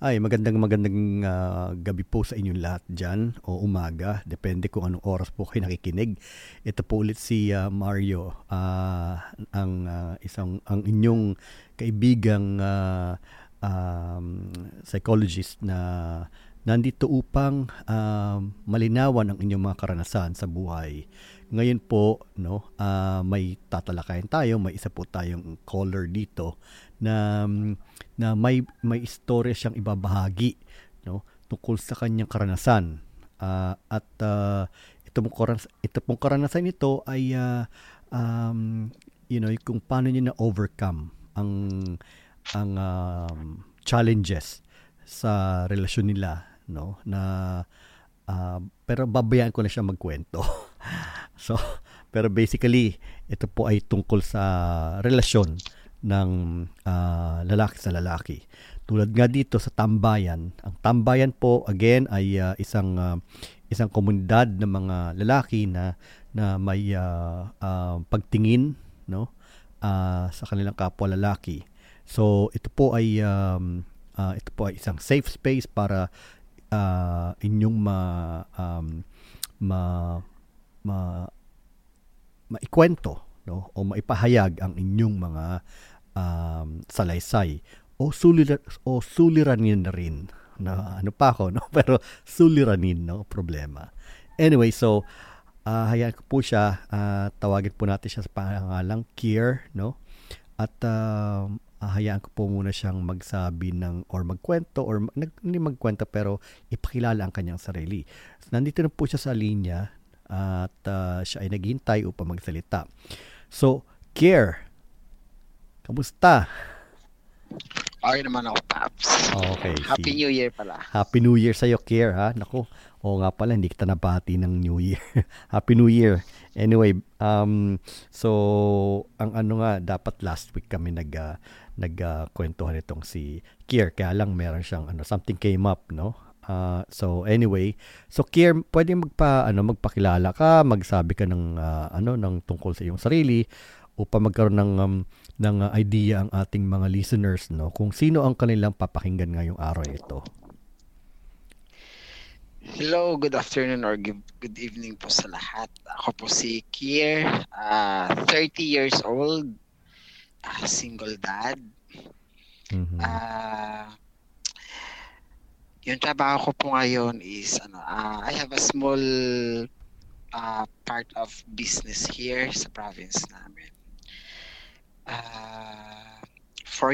Ay, magandang gabi po sa inyong lahat dyan o umaga. Depende kung anong oras po kayo nakikinig. Ito po ulit si Mario, ang inyong kaibigang psychologist na nandito upang malinawan ang inyong mga karanasan sa buhay. Ngayon po, no, may tatalakayan tayo, may isa po tayong caller dito na may istorya siyang ibabahagi, no, tungkol sa kanyang karanasan. Ito pong karanasan nito ay kung paano niya na overcome ang challenges sa relasyon nila, no, na pero babayaan ko na siya magkwento. So, pero basically, ito po ay tungkol sa relasyon ng lalaki sa lalaki. Tulad nga dito sa tambayan. Ang tambayan po again ay isang komunidad ng mga lalaki na may pagtingin, no, sa kanilang kapwa lalaki. So, ito po ay isang safe space para inyong maikwento, no, o maipahayag ang inyong mga salaysay o suliranin na rin, na ano pa ako, no, pero suliranin, no, problema. Anyway, so hayaan ko po siya, tawagin po natin siya sa pangalang Kier, no, at hayaan ko po muna siyang magsabi ng or magkwento or hindi magkwento pero ipakilala ang kanyang sarili. So, nandito na po siya sa linya at siya ay naghihintay upang magsalita. So, Kier, kamusta? Okay naman ako, Paps. Okay. Happy New Year pala. Happy New Year sa'yo, Kier, ha? Naku, oo nga pala, hindi kita nabati ng New Year. Happy New Year. Anyway, so, ang ano nga, dapat last week kami nagkwentuhan itong si Kier, kaya lang meron siyang something came up, no? So anyway, so Kier, pwede magpakilala ka, magsabi ka ng ng tungkol sa iyong sarili upang magkaroon ng idea ang ating mga listeners, no, kung sino ang kanilang papakinggan ngayong araw ito. Hello, good afternoon or good evening po sa lahat. Ako po si Kier, 30 years old, single dad. Yung trabaho ko po ngayon is I have a small part of business here sa province namin. 4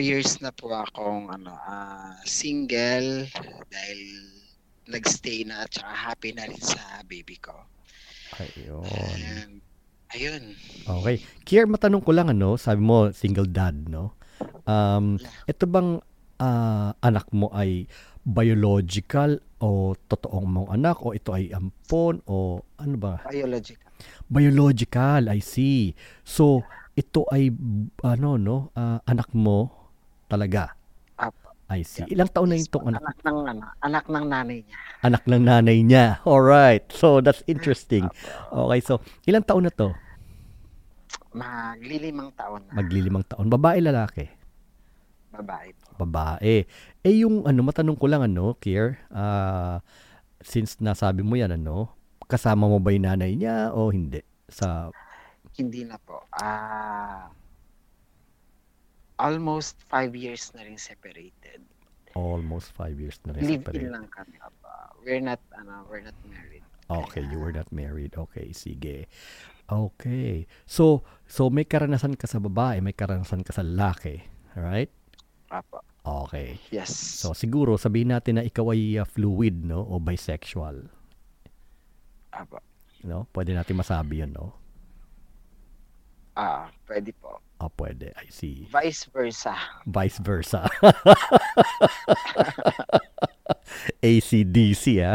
years na po akong single dahil nagstay na at saka happy na rin sa baby ko. Ayun. Ayun. Okay. Kier, matanong ko lang, sabi mo single dad, no? Ito bang anak mo ay biological o totoong mong anak o ito ay ampon o ano ba? Biological, I see. So, ito ay anak mo talaga. Apo. I see. Ilang taon na itong anak? Anak ng nanay niya. Anak ng nanay niya. All right. So, that's interesting. Apo. Okay, so ilang taon na to? Maglilimang taon. Babae, lalaki? Babae. Eh yung matanong ko lang, Kier, since nasabi mo yan, kasama mo ba yung nanay niya o hindi? Hindi na po. Almost 5 years na rin separated. Live-in lang kami. We're not married. Okay, you were not married. Okay, sige. Okay. So may karanasan ka sa babae, may karanasan ka sa lalaki. Alright? Apo. Okay. Yes. So siguro sabihin natin na ikaw ay fluid, no, o bisexual. Apo. No, pwede natin masabi 'yun, no? Pwede po. Pwede. I see. Vice versa. ACDC, ha?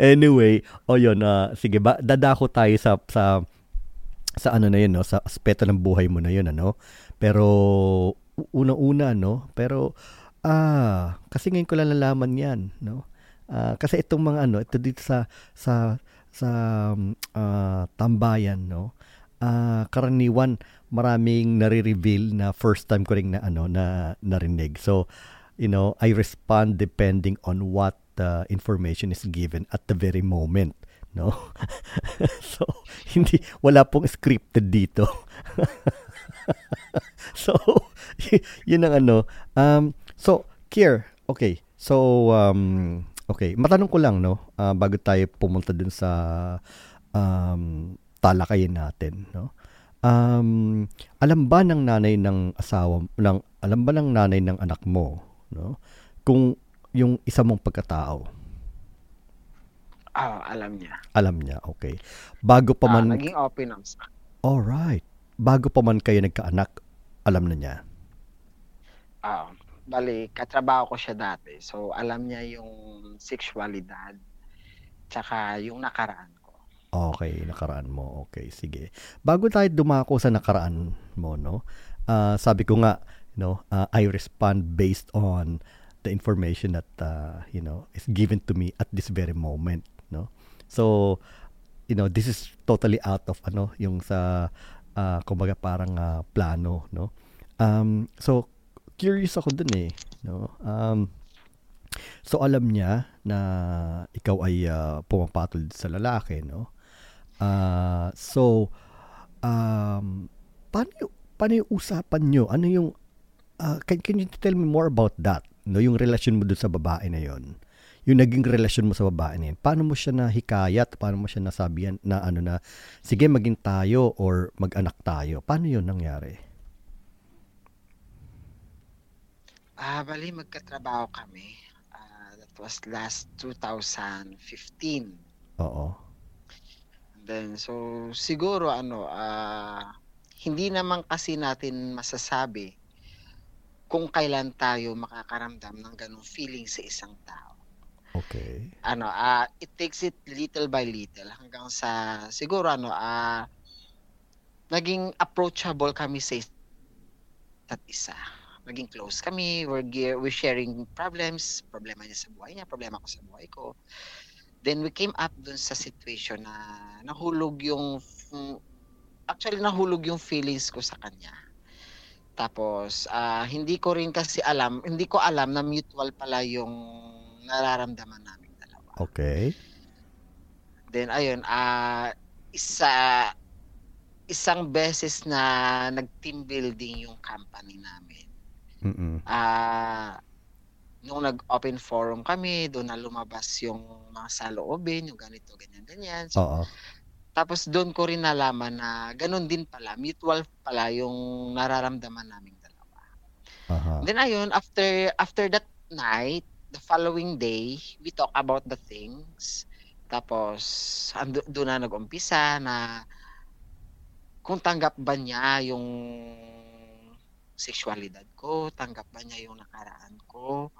Anyway, yun, sige ba, dadako tayo sa na 'yun, no, sa aspeto ng buhay mo na 'yun, Pero una-una, pero kasi ngayon ko lang nalaman 'yan, kasi itong mga ito dito sa tambayan, karaniwan maraming nare-reveal na first time ko ring na narinig. So you know, I respond depending on what information is given at the very moment, no? So, hindi, wala pong scripted dito. So, yun ang ano. So, Kier, okay. So, okay. Matanong ko lang, no? Bago tayo pumunta dun sa talakayin natin, no? Alam ba ng nanay ng asawa, ng, alam ba ng nanay ng anak mo, no? Kung yung isa mong pagkatao? Ah, alam niya. Alam niya, okay. Bago pa man... naging open up sa... Alright. Bago pa man kayo nagkaanak, alam na niya? Ah, bali, katrabaho ko siya dati. So, alam niya yung sexualidad tsaka yung nakaraan ko. Okay, nakaraan mo. Okay, sige. Bago tayo dumako sa nakaraan mo, no? Sabi ko nga, no, I respond based on the information that you know is given to me at this very moment, no? So, you know, this is totally out of ano yung sa kumbaga parang plano, no? So curious ako dun eh, no? So alam niya na ikaw ay pumapatol sa lalaki, no? So paano yung usapan niyo? Ano yung can you tell me more about that? No, yung relasyon mo dun sa babae na yon, yung naging relasyon mo sa babae na yun, paano mo siya nahikayat, paano mo siya nasabihan na ano na, sige maging tayo or mag-anak tayo, paano yun nangyari? Bali magkatrabaho kami, that was last 2015. Oo. And then so siguro ano, hindi naman kasi natin masasabi kung kailan tayo makakaramdam ng ganung feeling sa isang tao. Okay. Ano, it takes it little by little hanggang sa siguro ano, naging approachable kami sa isa't isa. Naging close kami, we're sharing problems, problema niya sa buhay niya, problema ko sa buhay ko. Then we came up dun sa situation na nahulog yung feelings ko sa kanya. Tapos, hindi ko rin kasi alam, hindi ko alam na mutual pala yung nararamdaman namin dalawa. Okay. Then, ayun, isang beses na nag-team building yung company namin. Nung nag-open forum kami, doon na lumabas yung mga saloobin, yung ganito, ganyan, ganyan. So, tapos doon ko rin nalaman na ganun din pala, mutual pala yung nararamdaman naming dalawa. Uh-huh. Then ayun, after that night, the following day, we talk about the things. Tapos doon na nag-umpisa na kung tanggap ba niya yung sexualidad ko, tanggap ba niya yung nakaraan ko.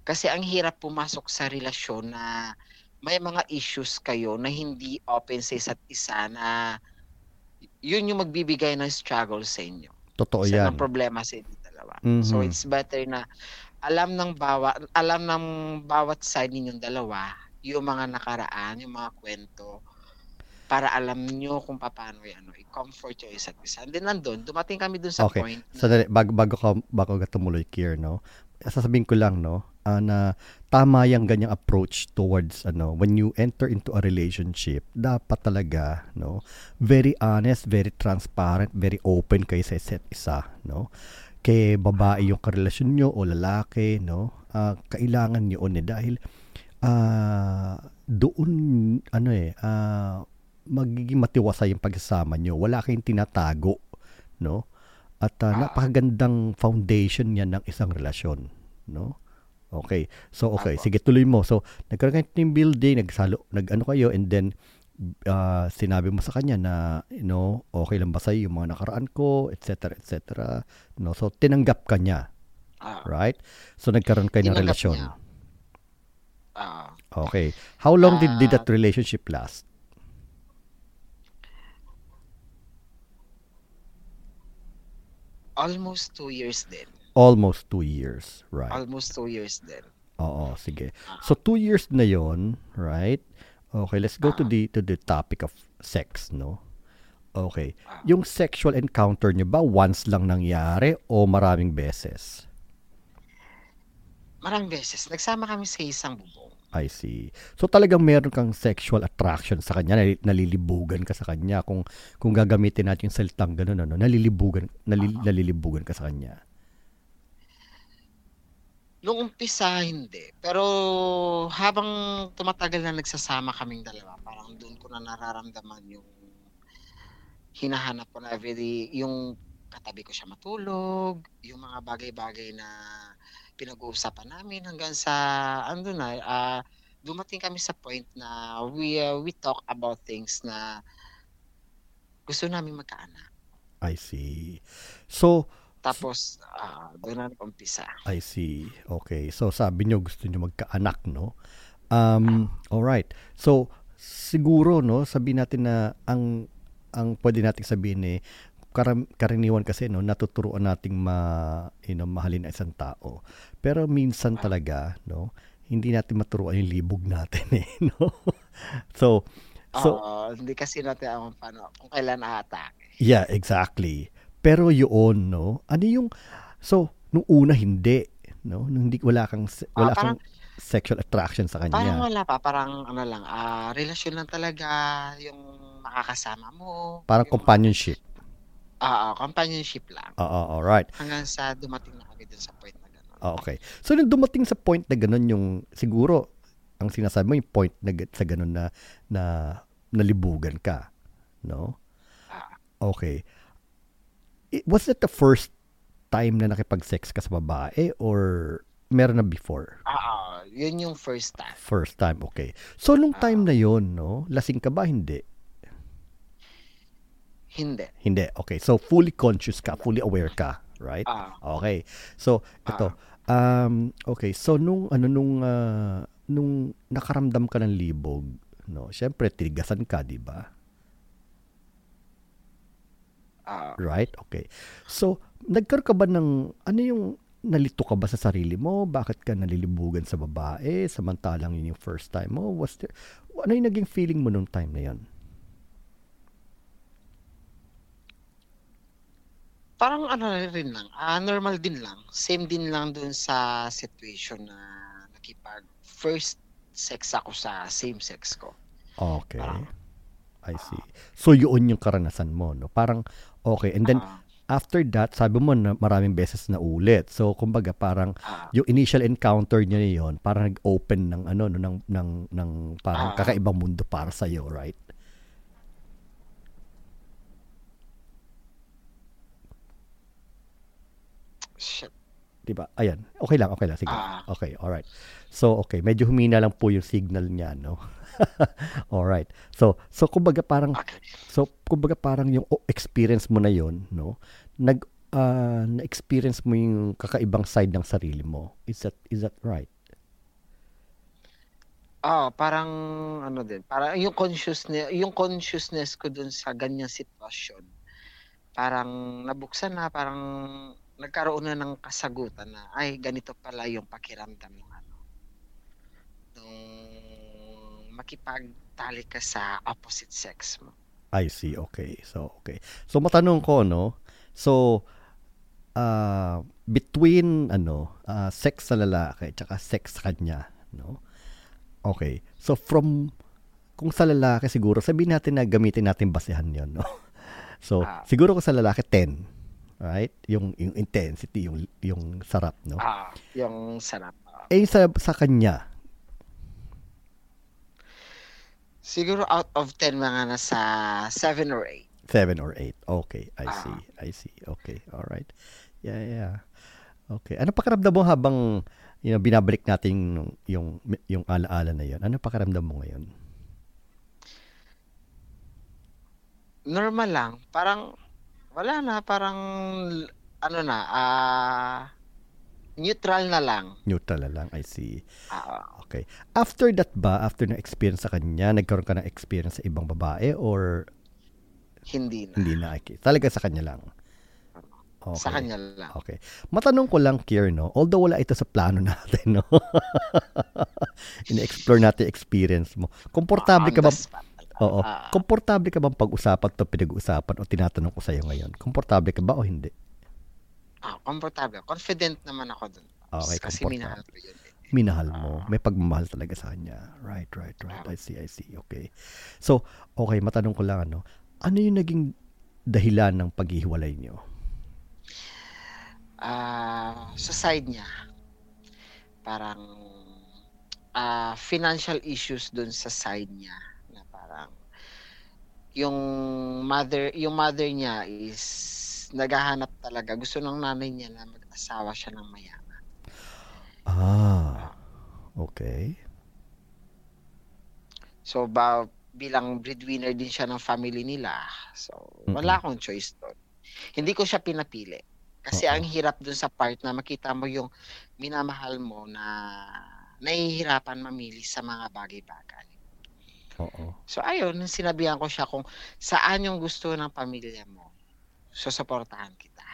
Kasi ang hirap pumasok sa relasyon na may mga issues kayo na hindi open sa isa't isa, na yun yung magbibigay ng struggle sa inyo. Totoo yan. Sa ng problema sa inyo dalawa. Mm-hmm. So it's better na alam ng bawat side ninyong dalawa yung mga nakaraan, yung mga kwento, para alam niyo kung paano i-comfort yung isa't isa. And then nandun, dumating kami dun sa point. So, bago ka tumuloy, Kier, no? Sasabihin ko lang, no? Na tama yung ganyang approach towards ano, when you enter into a relationship, dapat talaga, no, very honest, very transparent, very open kayo sa isa't isa, no? Kay babae yung karelasyon nyo o lalaki, no? Kailangan niyo dahil doon ano magiging matiwasay yung pagsasama nyo, wala kayong tinatago, no? At napakagandang foundation niyan ng isang relasyon, no? Okay. So, okay. Sige, tuloy mo. So, nagkaroon kayo ng team building, kayo, and then, sinabi mo sa kanya na, you know, okay lang ba sa'yo yung mga nakaraan ko, etc., etc., no? So, tinanggap ka niya. Right? So, nagkaroon kayo ng relasyon. Okay. How long did that relationship last? Almost 2 years din. Almost 2 years, right? Almost 2 years din. Oo, sige. So 2 years na yon, right? Okay, let's go to the topic of sex, no? Okay. Yung sexual encounter niyo ba once lang nangyari o maraming beses? Maraming beses. Nagsama kami sa isang bubong. I see. So talagang meron kang sexual attraction sa kanya, nalilibugan ka sa kanya. Kung gagamitin natin yung salitang gano'n, ano, nalilibugan ka sa kanya. Noong umpisa, hindi. Pero habang tumatagal na nagsasama kaming dalawa, parang doon ko na nararamdaman yung hinahanap ko na everyday, yung katabi ko siya matulog, yung mga bagay-bagay na pinag-uusapan namin hanggang sa, dumating kami sa point na we talk about things na gusto namin magkaanak. I see. So, tapos, doon na nag-umpisa. I see. Okay. So, sabi nyo, gusto nyo magkaanak, no? Alright. So, siguro, no, sabihin natin na ang pwede nating sabihin eh, karaniwan kasi, no, natuturuan nating mahalin ang isang tao. Pero minsan talaga, no, hindi natin maturuan yung libog natin, eh, no? So, hindi kasi natin ang paano, kung kailan aatake. Yeah, exactly. Pero yun, no, ano yung, so, nung una hindi, no, nung hindi, wala kang sexual attraction sa kanya. Parang wala pa, parang ano lang, relasyon lang talaga, yung makakasama mo. Parang companionship. Companionship lang. Alright. Hanggang sa dumating na kami dun sa point na gano'n. Okay. So, nung dumating sa point na gano'n yung, siguro, ang sinasabi mo yung point na, sa gano'n na nalibugan ka, no? Okay. Was it the first time na nakipag-sex ka sa babae or meron na before? Yun yung first time. First time, okay. So, nung time na yun, no, lasing ka ba? Hindi. Hindi, okay. So, fully conscious ka, fully aware ka, right? Okay. So, ito. Okay, so, nung nakaramdam ka ng libog, no, syempre, tinigasan ka, di ba? Right? Okay. So, nagkaroon ka ba ng, nalito ka ba sa sarili mo? Bakit ka nalilibugan sa babae? Samantalang yun yung first time mo? Ano yung naging feeling mo nung time na yun? Parang rin lang. Normal din lang. Same din lang dun sa situation na nakipag first sex ako sa same sex ko. Okay. Parang, I see. So, yun yung karanasan mo, no? Parang, okay. And then, after that, sabi mo na maraming beses na ulit. So, kumbaga, parang yung initial encounter niya yun, parang nag-open ng, ng parang kakaibang mundo para sa'yo, right? Shit. Diba? Ayan. Okay lang. Sige. Okay, alright. So, okay. Medyo humina lang po yung signal niya, no? Alright. So kumbaga parang, okay. So, kumbaga parang yung experience mo na yon, no? Na-experience mo yung kakaibang side ng sarili mo. Is that right? Parang, din. Parang yung consciousness ko dun sa ganyang sitwasyon. Parang nabuksan na, parang nagkaroon na ng kasagutan na ay ganito pala yung pakiramdam ng nung makipagtalik ka sa opposite sex mo. I see, okay. So matanong ko, no? So between sex sa lalaki tsaka sex sa kanya, no? Okay. So kung sa lalaki siguro sabihin natin na gamitin natin basehan 'yon, no? So siguro kung sa lalaki 10, right? Yung intensity, yung sarap, no? Yung sarap. Eh, sa kanya? Siguro out of 10, mga nasa 7 or 8. 7 or 8. Okay, I see. Okay, alright. Yeah. Okay. Ano pakiramdam mo habang binabalik natin yung alaala na yun? Ano pakiramdam mo ngayon? Normal lang. Parang wala na, parang neutral na lang. I see. Okay. After that ba, after na experience sa kanya, nagkaroon ka ng experience sa ibang babae or hindi na. Okay. Talaga sa kanya lang. Okay. Sa kanya lang. Okay. Matanong ko lang, Kier, no, although wala ito sa plano natin, no. Ine-explore natin experience mo. Komportable ka ba? Oo. Komportable ka bang pag-usapan to pinag-uusapan o tinatanong ko sa'yo ngayon? Komportable ka ba o hindi? Komportable. Confident naman ako dun. Okay, kasi minahal ko yun. Minahal mo. May pagmamahal talaga sa kanya. Right. I see. Okay. So, okay, matanong ko lang, ano? Ano yung naging dahilan ng paghihiwalay niyo? Sa side niya, parang financial issues dun sa side niya. Na parang yung mother niya is naghahanap talaga. Gusto ng nanay niya na mag-asawa siya ng mayaman. Okay. So, bilang breadwinner din siya ng family nila. So, wala akong choice doon. Hindi ko siya pinapili. Kasi ang hirap doon sa part na makita mo yung minamahal mo na nahihirapan mamili sa mga bagay-bagay. Oo. So, ayun, sinabihan ko siya kung saan yung gusto ng pamilya mo. So, susuportahan kita.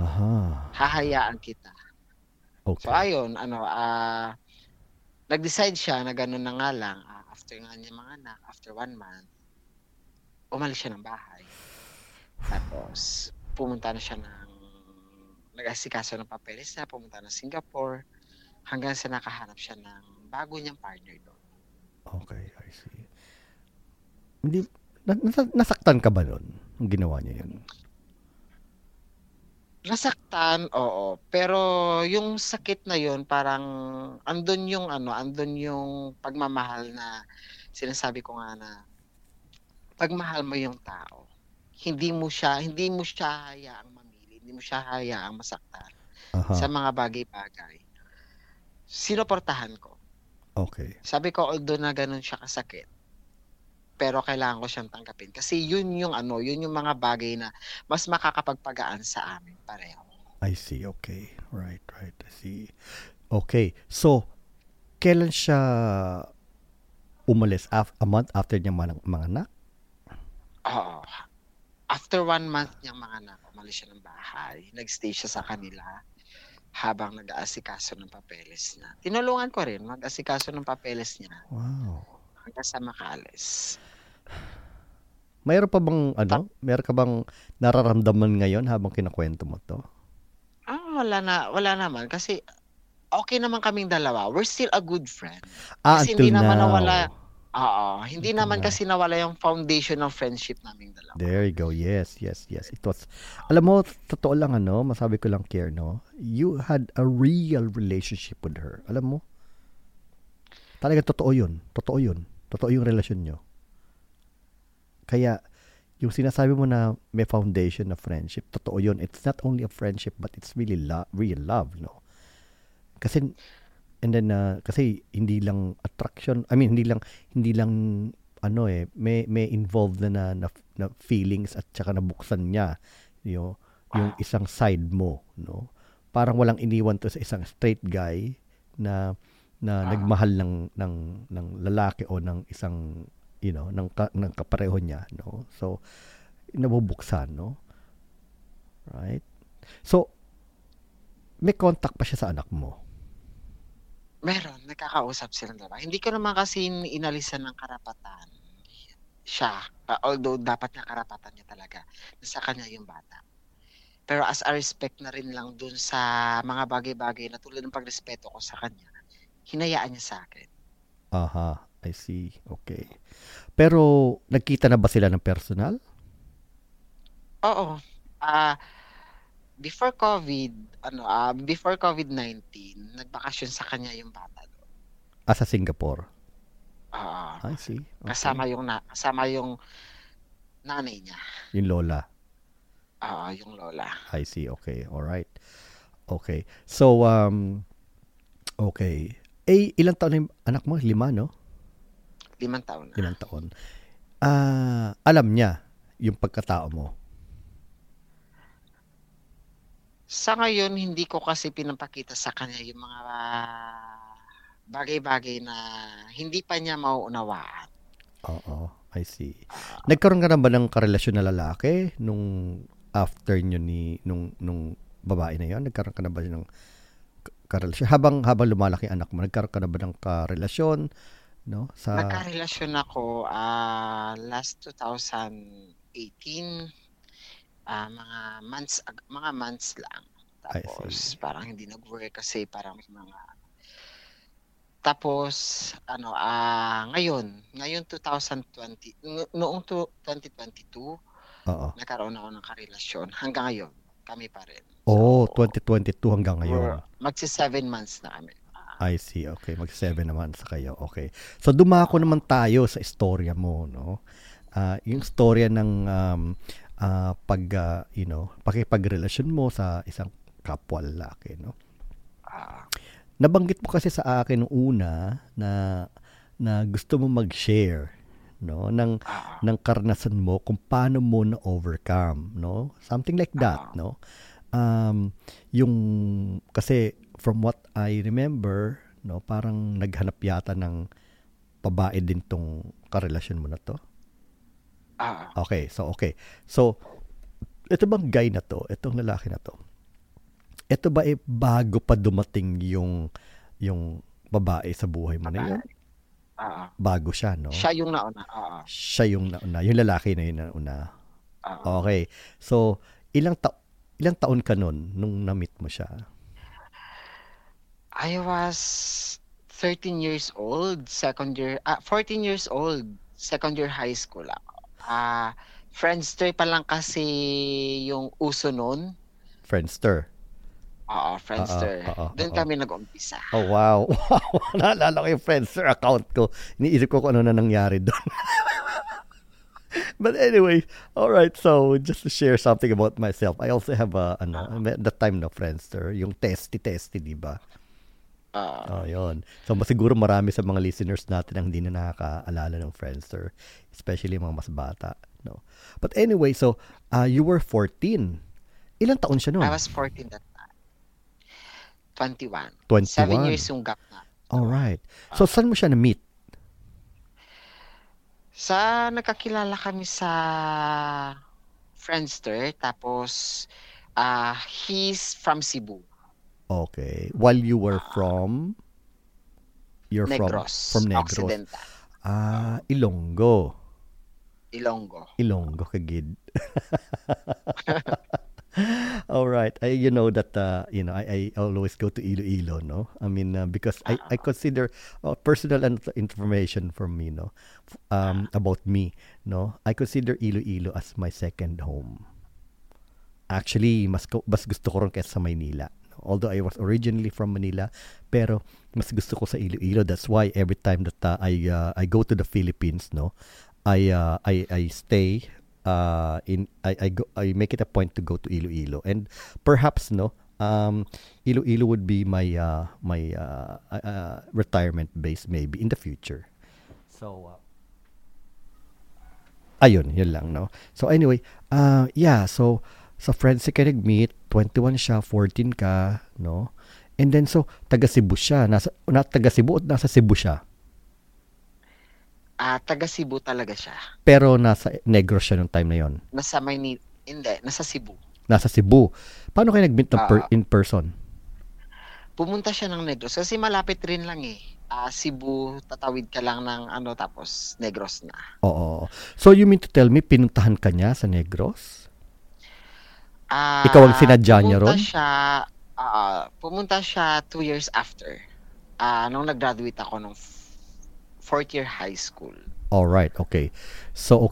Aha. Hahayaan kita. Okay. So, ayun, nag-decide siya na gano'n na nga lang. After nga niya mga anak, after 1 month, umalis siya ng bahay. Tapos, pumunta na siya nag-asikaso ng papeles na, pumunta na Singapore, hanggang sa nakahanap siya ng bago niyang partner doon. Okay, I see. Hindi, nasaktan ka ba doon? Ang ginawa niya yun. Nasaktan, oo. Pero yung sakit na yun, parang andun yung pagmamahal na sinasabi ko nga na pagmahal mo yung tao. Hindi mo siya hayaang mamili. Hindi mo siya hayaang masaktan. Aha. Sa mga bagay-bagay. Sinuportahan ko. Okay. Sabi ko, although na ganun siya kasakit, pero kailangan ko siyang tanggapin kasi yun yung mga bagay na mas makakapagpagaan sa amin pareho. I see. Okay. Right. I see. Okay. So, kailan siya umalis? A month after niyang mga anak? Oo. After 1 month niyang mga anak, umalis siya ng bahay. Nag-stay siya sa kanila habang nag-aasikaso ng papeles niya. Tinulungan ko rin mag-aasikaso ng papeles niya. Wow. Sa makaalis. Mayroon pa bang mayroon ka bang nararamdaman ngayon habang kinakwento mo to? Wala naman kasi okay naman kaming dalawa. We're still a good friend. Kasi hindi naman nawala. Oo, hindi until naman now. Kasi nawala yung foundation ng friendship naming dalawa. There you go. Yes. It was. Alam mo, totoo lang masabi ko lang, Kier, you had a real relationship with her. Alam mo? Talaga totoo yun. Totoo yung relasyon nyo. Kaya, yung sinasabi mo na may foundation na friendship, totoo yun. It's not only a friendship, but it's really real love, no? Kasi, and then, kasi hindi lang attraction, I mean, hindi lang, may involved na feelings at saka nabuksan niya, yung isang side mo, no? Parang walang iniwan to sa isang straight guy na nagmahal ng lalaki o ng isang ng kapareho niya, no? So nabubuksan, no? Right? So may contact pa siya sa anak mo? Meron, nagkakausap sila dalawa. Hindi ko naman kasi inalisan ng karapatan siya, although dapat na karapatan niya talaga, nasa kanya yung bata. Pero as a respect na rin lang dun sa mga bagay-bagay na tulad ng pagrespeto ko sa kanya, hinayaan niya sa akin. Aha, I see. Okay. Pero, nagkita na ba sila ng personal? Oo. Before COVID, before COVID-19, nagbakasyon sa kanya yung bata doon. Sa Singapore? I see. Okay. Kasama yung nanay niya. Yung lola? Oo, yung lola. I see. Okay. Alright. Okay. So, okay. Ilang taon na yung anak mo? 5, no? 5 taon na. 5 taon. Alam niya yung pagkatao mo? Sa ngayon, hindi ko kasi pinapakita sa kanya yung mga bagay-bagay na hindi pa niya mauunawaan. Oo, I see. Nagkaroon ka na ba ng karelasyon na lalaki nung after nyo nung babae na yon? Nagkaroon ka na ba ng karelasyon? Habang lumalaki anak mo, nagkaroon ka na ba ng karelasyon? No? Nagkarelasyon ako last 2018, mga months lang. Tapos parang hindi nag-work kasi parang mga... Tapos ano, ngayon 2020, noong 2022, nagkaroon ako ng karelasyon hanggang ngayon. Kami pa rin. So, 2022 hanggang ngayon. Magsi-7 months na kami. I see. Okay, mag-7 naman sa kayo. Okay. So, dumako naman tayo sa istorya mo, no? Yung istorya ng pakipagrelasyon mo sa isang kapwa lalaki, no? Nabanggit mo kasi sa akin nung una na gusto mo mag-share, no, ng karanasan mo kung paano mo na overcome, no? Something like that, no? Yung kasi from what I remember, no, parang naghanap yata ng babae din tong karelasyon mo na to. Okay. So, ito bang guy na to? Itong lalaki na to? Ito ba eh bago pa dumating yung babae sa buhay mo na yun? Bago siya, no? Siya yung nauna. Siya yung nauna. Yung lalaki na yun nauna. Okay. So, ilang taon ka nun nung na-meet mo siya? I was 13 years old, 14 years old, second year high school ako. Friendster pa lang kasi yung uso noon. Friendster? Oo, Friendster. Doon kami nag-umpisa. Oh, wow. Wow. Naalala ko yung Friendster account ko. Iniisip ko kung ano na nangyari doon. But anyway, all right. So, just to share something about myself. I also have that time na Friendster, yung testy, di ba? Yun. So, siguro marami sa mga listeners natin ang hindi na nakakaalala ng Friendster, especially mga mas bata, no? But anyway, so, you were 14. Ilang taon siya noon? I was 14 that time. 21. 7 years yung gap na. Alright. So, saan mo siya na-meet? Nakakilala kami sa Friendster, tapos, he's from Cebu. Okay. While you were from Negros Occidental. Ilonggo kagid. All right. You know that I always go to Iloilo, no? I mean because I consider personal information from me, no? About me, no? I consider Iloilo as my second home. Actually, mas gusto ko ron kaysa sa Maynila. Although I was originally from Manila, pero mas gusto ko sa Iloilo. That's why every time that I go to the Philippines, no, I stay I make it a point to go to Iloilo. And perhaps, no, Iloilo would be my my retirement base maybe in the future. So ayun, yun lang, no. So anyway, so sa friends si kayo nag-meet, 21 siya, 14 ka, no? And then, so, taga Cebu siya. Taga Cebu o nasa Cebu siya? Taga Cebu talaga siya. Pero nasa Negros siya nung time na yon. Nasa Cebu. Nasa Cebu. Paano kayo nag-meet in person? Pumunta siya ng Negros kasi malapit rin lang eh. Cebu, tatawid ka lang ng tapos Negros na. Oo. So, you mean to tell me, pinuntahan ka niya sa Negros? Ikaw ang sinadya niya ron? Pumunta siya 2 years after. Nung nag-graduate ako nung fourth year high school. Alright, okay. So,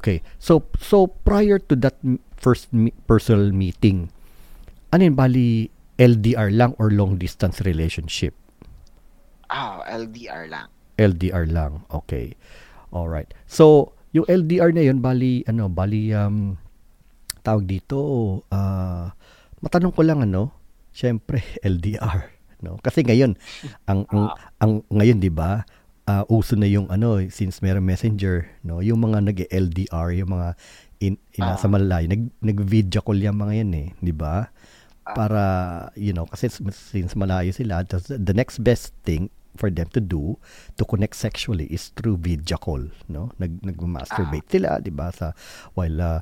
prior to that first personal meeting, bali LDR lang or long distance relationship? LDR lang. LDR lang, okay. Alright. So, yung LDR na yun, bali, tawag dito, matanong ko lang, syempre LDR, no? Kasi ngayon ang ngayon, 'di ba, uso na yung since mayroong messenger, no, yung mga nag-LDR, yung mga nasa malayo, nag-video call yung mga yan eh, 'di ba? Para kasi since malayo sila, the next best thing for them to do to connect sexually is through video call, no? Nagmasturbate sila, 'di ba, while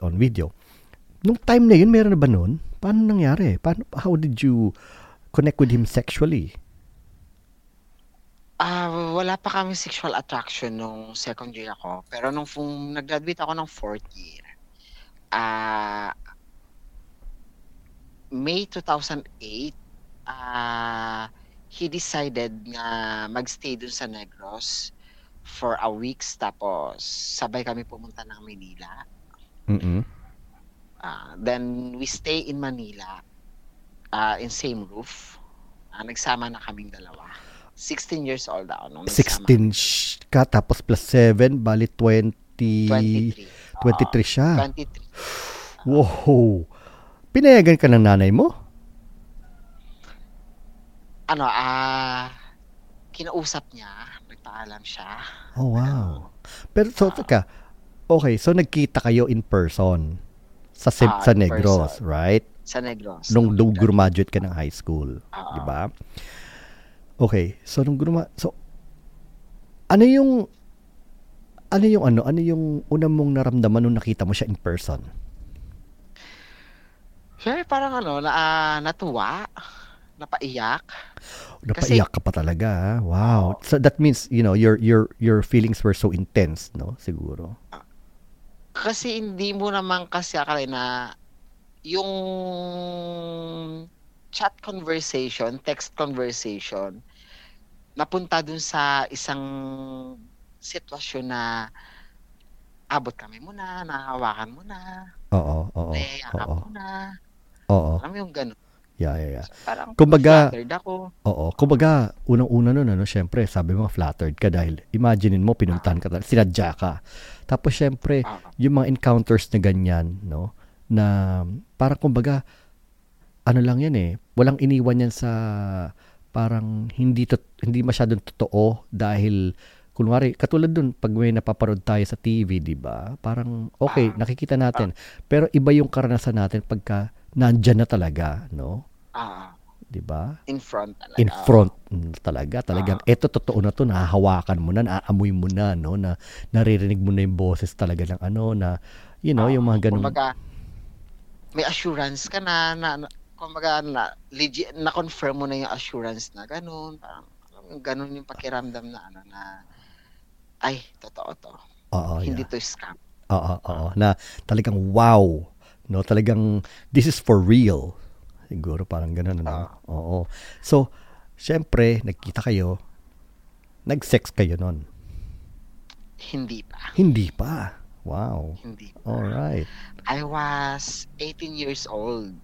on video. Nung time na yun, meron na ba noon? Paano nangyari? How did you connect with him sexually? Wala pa kami sexual attraction nung second year ako, pero nung nag-graduate ako ng fourth year, May 2008, he decided na magstay dun sa Negros for a week, tapos sabay kami pumunta ng Manila. Mm-hmm. Then we stay in Manila in same roof. Nagsama na kaming dalawa. 16 years old ako. 16 ka, tapos plus 7, bali 23. 23 siya. 23. Wow. Pinayagan ka ng nanay mo? Kinausap niya. Nagpaalam siya. Oh, wow. Pero, so, teka. Okay, so nagkita kayo in person. Sa Negros, person. Right? Sa Negros. Nung graduate ka ng high school. Di ba? Okay, so nung so ano yung unang mong naramdaman nung nakita mo siya in person? Sure, parang natuwa, napaiyak. Kasi, ka pa talaga. Wow. So that means, your feelings were so intense, no? Siguro. Kasi hindi mo naman kasi akala na yung chat conversation, text conversation, napunta dun sa isang sitwasyon na abot kami muna, nahawakan muna. Oo. Nayayakap muna. Oo. Alam mo yung gano'n. Yeah. So, parang kumbaga, flattered ako. Oo. Kumbaga, unang-una nun, syempre, sabi mo, flattered ka dahil imaginein mo, pinuntahan ka, sinadya ka. Tapos, syempre, yung mga encounters na ganyan, no, na parang kumbaga, lang yan eh. Walang iniwan yan sa parang hindi masyadong totoo dahil kunwari, katulad dun, pag may napaparod tayo sa TV, di ba? Parang, okay, nakikita natin. Pero iba yung karanasan natin pagka nandyan na talaga, no? Di ba? In front talaga. Talagang, eto, totoo na to, nahahawakan mo na, naaamoy mo na, no? Na, naririnig mo na yung boses talaga ng na, yung mga ganun. Kumbaga, may assurance ka na kumbaga na legit, na confirm mo na yung assurance na ganun, parang ganun yung pakiramdam na na ay totoo to. Hindi to scam. Oo. Na talagang wow. No, talagang this is for real. Siguro parang ganun na. Oo. So, syempre, nagkita kayo. Nag-sex kayo noon. Hindi pa. Wow. Hindi pa. All right. I was 18 years old.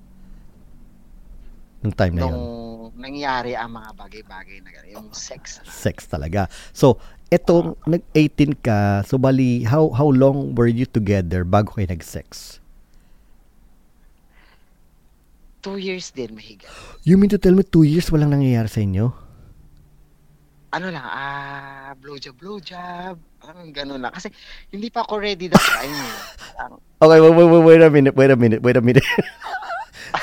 Nung time na yun? Nung nangyari ang mga bagay-bagay na gano'n. Yung sex na. Sex talaga. So, eto, nag-18 ka. So, bali, how long were you together bago kayo nag-sex? 2 years din, mahigit. You mean to tell me 2 years walang nangyayari sa inyo? Blowjob. Parang gano'n na. Kasi, hindi pa ako ready that time. Okay, wait a minute.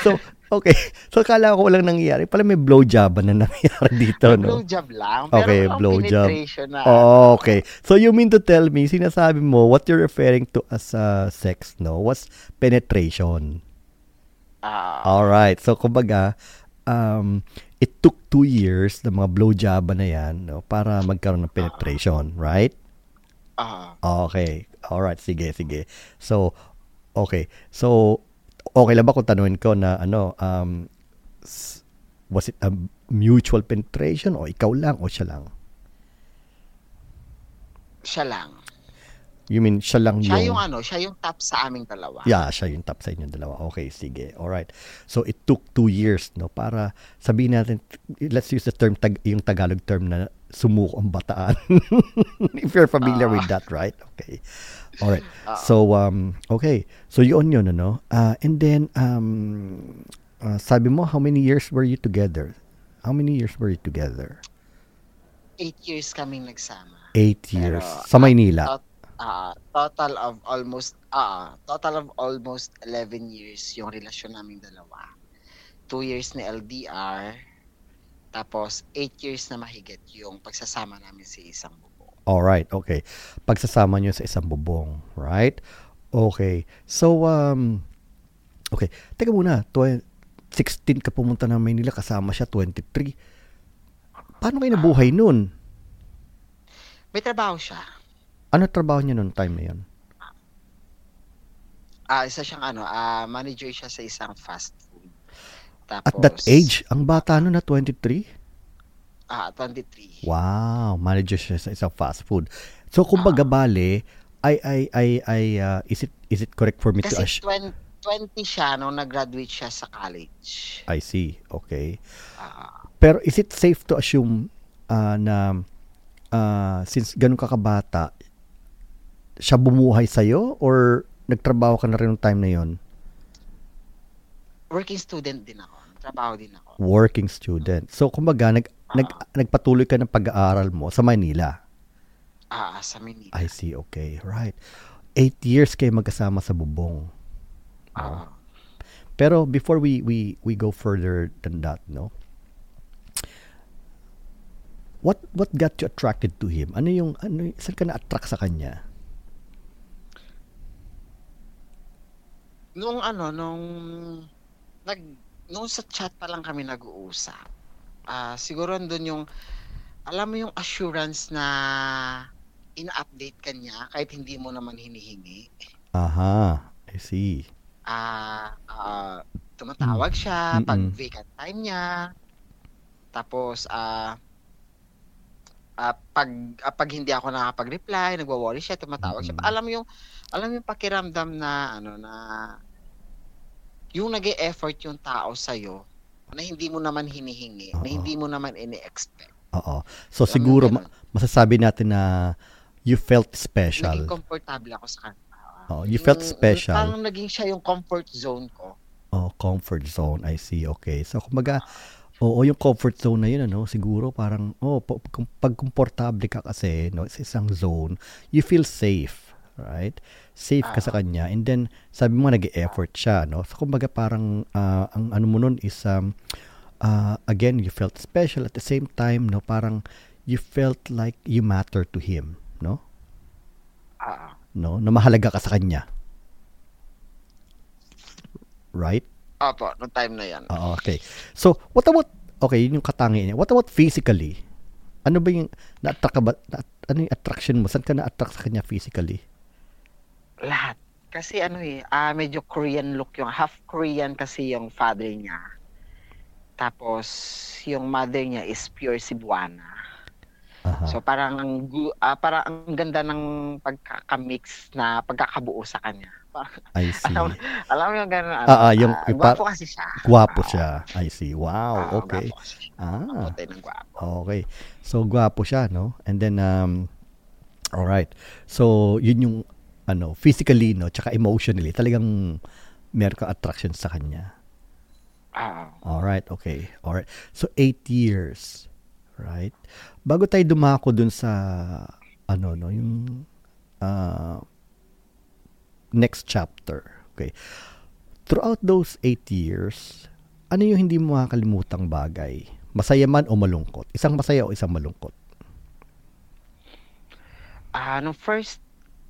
So, okay. So, kala ko walang nangyayari. Pala may blowjob na nangyayari dito, no? Blowjob lang. Pero okay, blowjob. Oh, okay. So, you mean to tell me, sinasabi mo, what you're referring to as sex, no? Was penetration. Alright. So, kumbaga, it took 2 years na mga blowjob na yan, no? Para magkaroon ng penetration, right? Okay. Alright. Sige. So, okay. So, okay lang ba kung tanungin ko na was it a mutual penetration o ikaw lang o siya lang? Siya lang. You mean siya lang siya yung siya yung top sa aming dalawa. Yeah, siya yung top sa inyong dalawa. Okay, sige. Alright. So, it took 2 years, no? Para sabihin natin, let's use the term, yung Tagalog term na sumuko ang bataan. If you're familiar with that, right? Okay. Alright. So, okay. So, yun, and then, sabi mo, how many years were you together? 8 years kaming nagsama. 8 years. Pero, sa Maynila. Total of almost 11 years yung relasyon naming dalawa. 2 years na LDR, tapos 8 years na mahigit yung pagsasama namin sa isang bubong. Alright, okay. Pagsasama nyo sa isang bubong, right? Okay. So, okay. Teka muna, 16 ka pumunta ng Manila, kasama siya 23. Paano kayo nabuhay nun? May trabaho siya. Ano trabaho niya noong time na yun? Isa siyang manager siya sa isang fast food. Tapos, at that age, ang bata ano na 23? Ah, 23. Wow, manager siya sa isang fast food. So kumbaga bale, is it correct for me to ask? 20 siya nung nag-graduate siya sa college. I see. Okay. Pero is it safe to assume na since ganun ka kabata, siya bumuhay sa'yo or nagtrabaho ka na rin noong time na yon? Working student din ako. Trabaho din ako. Working student. So, kumbaga, nagpatuloy ka ng pag-aaral mo sa Manila? Sa Manila. I see. Okay. Right. 8 years kayo magkasama sa bubong. Pero before we go further than that, no. What got you attracted to him? Saan ka na-attract sa kanya? Nung sa chat pa lang kami nag-uusap. Siguro doon yung alam mo yung assurance na in-update ka niya kahit hindi mo naman hinihingi. Aha, I see. Tumatawag siya pag vacant time niya. Tapos pag hindi ako nakakapag-reply, nagwo-worry siya, tumatawag siya. Alam mo yung pakiramdam na yung nag-e-effort yung tao sa iyo na hindi mo naman hinihingi, na hindi mo naman ini-expect. Oo. So siguro masasabi natin na you felt special. Naging comfortable ako sa kanya. You felt special. Parang naging siya yung comfort zone ko. Oh, comfort zone. I see. Okay. So kumbaga, yung comfort zone na yun, siguro parang, pag komportable ka kasi, sa isang zone, you feel safe, right? Safe ka sa kanya. And then, sabi mo, nag-e-effort siya, So kumbaga parang, ang ano mo nun is, again, you felt special. At the same time, parang, you felt like you matter to him, no? Na mahalaga ka sa kanya. Right? Opo, no time na yan. Okay. So, what about, yun yung katangian niya. What about physically? Ano ba yung, ano yung attraction mo? Saan ka na-attract sa kanya physically? Lahat. Kasi medyo Korean look yung, half Korean kasi yung father niya. Tapos, yung mother niya is pure Cebuana. Uh-huh. So parang ang ganda ng pagkakamix na pagkakabuo sa kanya. I see. Alam mo yung gano'n. Gwapo kasi siya. Gwapo siya. I see. Wow. Okay. Gwapo. Okay. So gwapo siya, no? And then all right. So yun yung physically, tsaka emotionally, talagang meron ka attraction sa kanya. All right. Okay. All right. So 8 years. Right? Bago tayo dumako dun sa yung next chapter. Okay. Throughout those 8 years, ano yung hindi mo makakalimutang bagay? Masaya man o malungkot? Isang masaya o isang malungkot? Nung first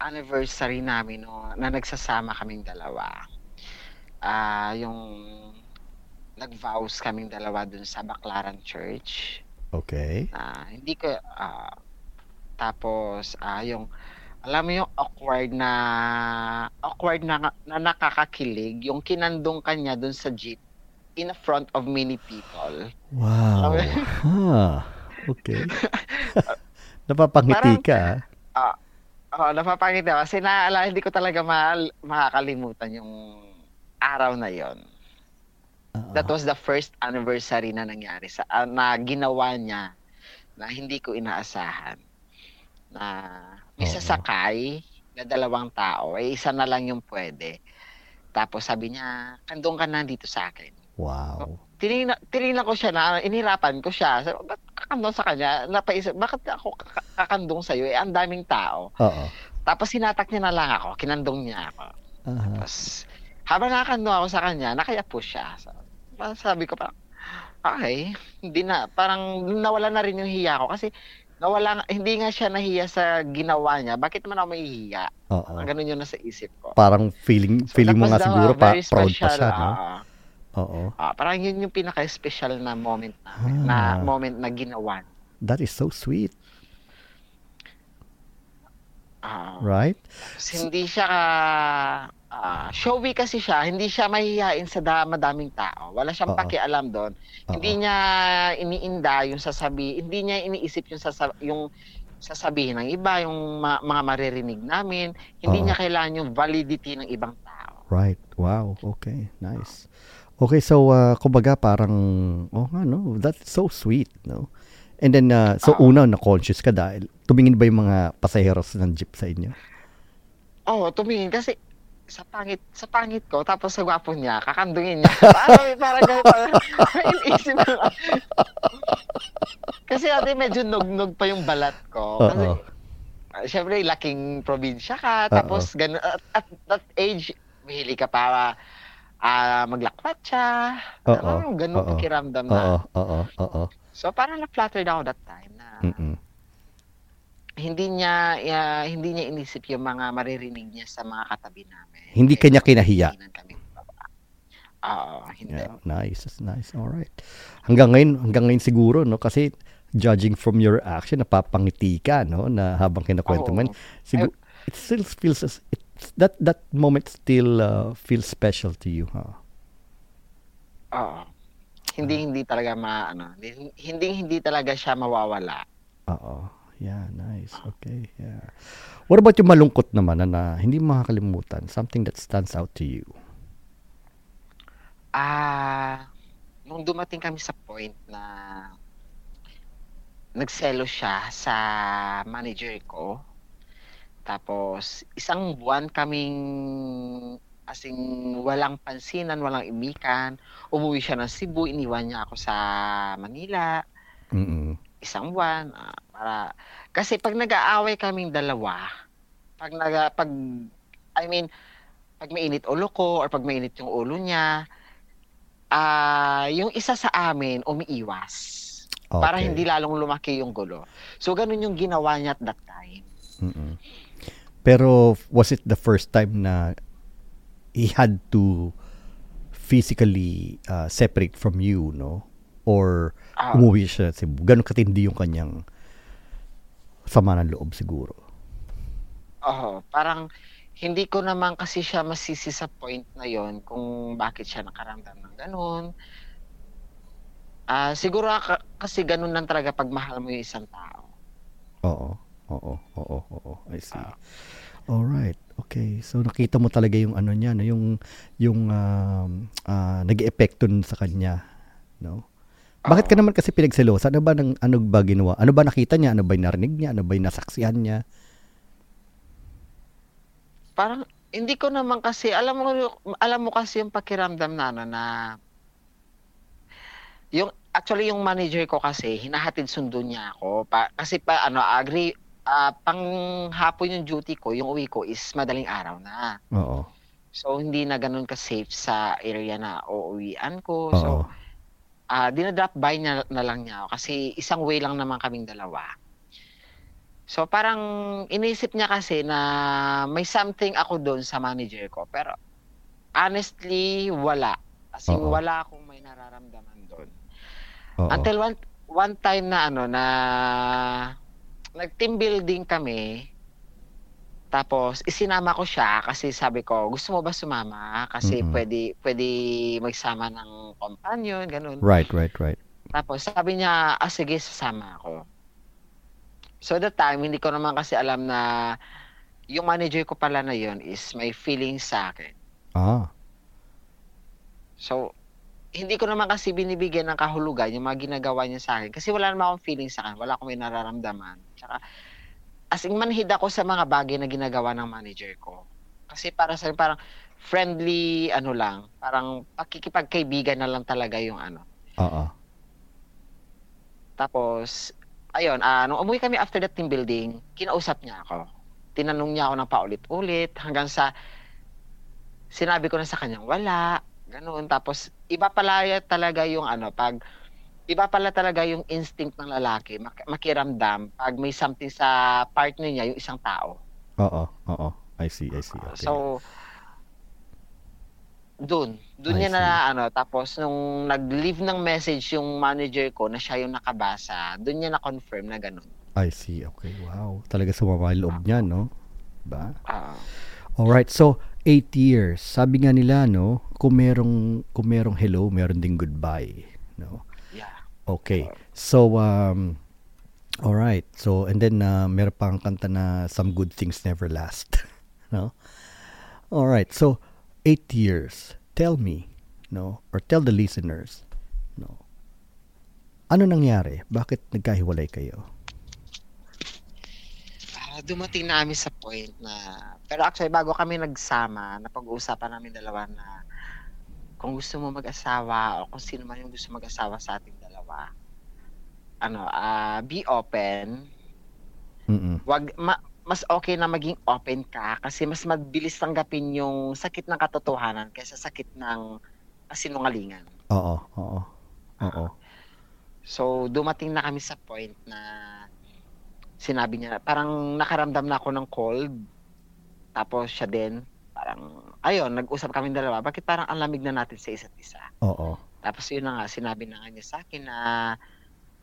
anniversary namin na nagsasama kaming dalawa, yung nag-vows kaming dalawa dun sa Baclaran Church. Okay. Hindi ko tapos yung alam mo yung awkward na nakakakilig yung kinandong kanya doon sa jeep in front of many people. Wow. Okay. Napapangiti ka. Napapangiti ako kasi hindi ko talaga makakalimutan yung araw na yon. That was the first anniversary na nangyari na ginawa niya na hindi ko inaasahan. Na may sasakay na 2 tao, isa na lang yung pwede. Tapos sabi niya, kandong ka na dito sa akin. Wow. Tinignan ko siya na, inirapan ko siya. Sabi, ba't kakandong sa kanya? Napaisip, bakit ako kakandong sa'yo? Ang daming tao. Uh-oh. Tapos hinatak niya na lang ako, kinandong niya ako. Uh-huh. Tapos, habang nakakandong ako sa kanya, nakayapo siya. Sabi ko parang, okay, hindi na, parang nawala na rin yung hiya ko kasi hindi nga siya nahiya sa ginawa niya. Bakit man ako mahihiya? Ganun yun na sa isip ko. Parang feeling mo nga siguro proud pa siya, no? Parang yun yung pinaka-special na moment na ginawa. That is so sweet. Right? Hindi siya showy kasi siya, hindi siya mahihain sa madaming tao. Wala siyang pakialam doon. Hindi niya iniinda yung sasabihin, hindi niya iniisip yung sasabihin ng iba, yung mga maririnig namin. Hindi niya kailangan yung validity ng ibang tao. Right. Wow. Okay. Nice. Okay, so kumbaga parang that's so sweet, no? And then so una na conscious ka dahil tumingin ba yung mga pasaheros ng jeep sa inyo? Oh, tumingin kasi sa pangit ko, tapos sa gwapo niya, kakandungin niya. Parang kasi ate, medyo nugnog pa yung balat ko. Kasi, syempre, laking probinsya ka. Tapos, at that age, mahili ka para maglakpat siya. Ganun pakiramdam na. So, parang na-flattered ako that time na hindi niya inisip yung mga maririnig niya sa mga katabi namin. Hindi kanya kinahiya. Hindi. Yeah, nice, nice. All right. Hanggang ngayon siguro, no, kasi judging from your action, napapangiti ka, no, na habang kinakwento man. It still feels that moment still feels special to you, huh? Hindi talaga siya mawawala. Yeah, nice. Okay, yeah. What about yung malungkot naman na hindi makakalimutan? Something that stands out to you? Nung dumating kami sa point na nagselos siya sa manager ko, tapos isang buwan kaming walang pansinan, walang imikan. Umuwi siya ng Cebu, iniwan niya ako sa Manila. Isang buwan para kasi pag nag-aaway kaming dalawa, pag mainit ulo ko or pag mainit yung ulo niya, yung isa sa amin umiiwas para hindi lalong lumaki yung gulo. So ganun yung ginawa niya at that time. Pero was it the first time na he had to physically separate from you, no? Or umuwi siya sa Cebu? Ganun katindi yung kanyang sama ng loob siguro. Parang hindi ko naman kasi siya masisi sa point na yon kung bakit siya nakaramdam ng ganun. Siguro kasi ganun lang talaga pag mahal mo yung isang tao. Oo. I see. All right. Okay. So nakita mo talaga yung ano niya, no? yung nag-e-epekto sa kanya, no? Bakit ka naman kasi pinagselosa? Ano ba ginawa? Ano ba nakita niya? Ano ba narinig niya? Ano ba nasaksihan niya? Parang hindi ko naman kasi alam mo kasi yung pakiramdam na yung manager ko kasi hinahatid sundo niya ako panghapon yung duty ko, yung uwi ko is madaling araw na. Oo. So hindi na ganoon ka safe sa area na uuwian ko. Oo. So dinadrop by niya na lang niya kasi isang way lang naman kaming dalawa. So parang inisip niya kasi na may something ako doon sa manager ko, pero honestly wala. As in, wala akong may nararamdaman doon. Until one time na nag-team building kami, tapos isinama ko siya kasi sabi ko, gusto mo ba sumama? Kasi pwede magsama ng companion, ganun. Right. Tapos sabi niya, sige, sasama ako. So that time, hindi ko naman kasi alam na yung manager ko pala na yun is may feeling sa akin. So, hindi ko naman kasi binibigyan ng kahulugan yung mga ginagawa niya sa akin. Kasi wala naman akong feeling sa akin. Wala akong may nararamdaman. Tsaka, as in, manhid ako sa mga bagay na ginagawa ng manager ko. Kasi para sa parang friendly, parang pakikipagkaibigan na lang talaga yung Tapos, ayun, nung umuwi kami after that team building, kinausap niya ako. Tinanong niya ako ng paulit-ulit hanggang sa sinabi ko na sa kanya, wala. Ganun. Tapos, iba pala talaga yung instinct ng lalaki, makiramdam pag may something sa partner niya, yung isang tao. Oo. I see. Okay. So, doon niya na tapos nung nag-leave ng message yung manager ko na siya yung nakabasa, doon niya na-confirm na ganun. I see, okay, wow. Talaga sumama yung loob niya, no? Ba? Alright, so 8 years. Sabi nga nila, no, kung merong hello, meron ding goodbye, no? Yeah. Okay. So all right. So and then meron pang kanta na some good things never last. No? All right. So 8 years. Tell me, no, or tell the listeners, no. Ano nangyari? Bakit nagkahiwalay kayo? Dumating na kami sa point na, pero actually bago kami nagsama, napag-uusapan namin dalawa na kung gusto mo mag-asawa o kung sino man yung gusto mag-asawa sa ating dalawa, ano, be open. Wag, mas okay na maging open ka kasi mas mabilis tanggapin yung sakit ng katotohanan kaysa sakit ng kasinungalingan. Oo. So dumating na kami sa point na sinabi niya, parang nakaramdam na ako ng cold. Tapos siya din, parang, ayun, nag-usap kami dalawa, bakit parang ang lamig na natin sa isa't isa? Oo. Tapos yun na nga, sinabi na nga niya sa akin na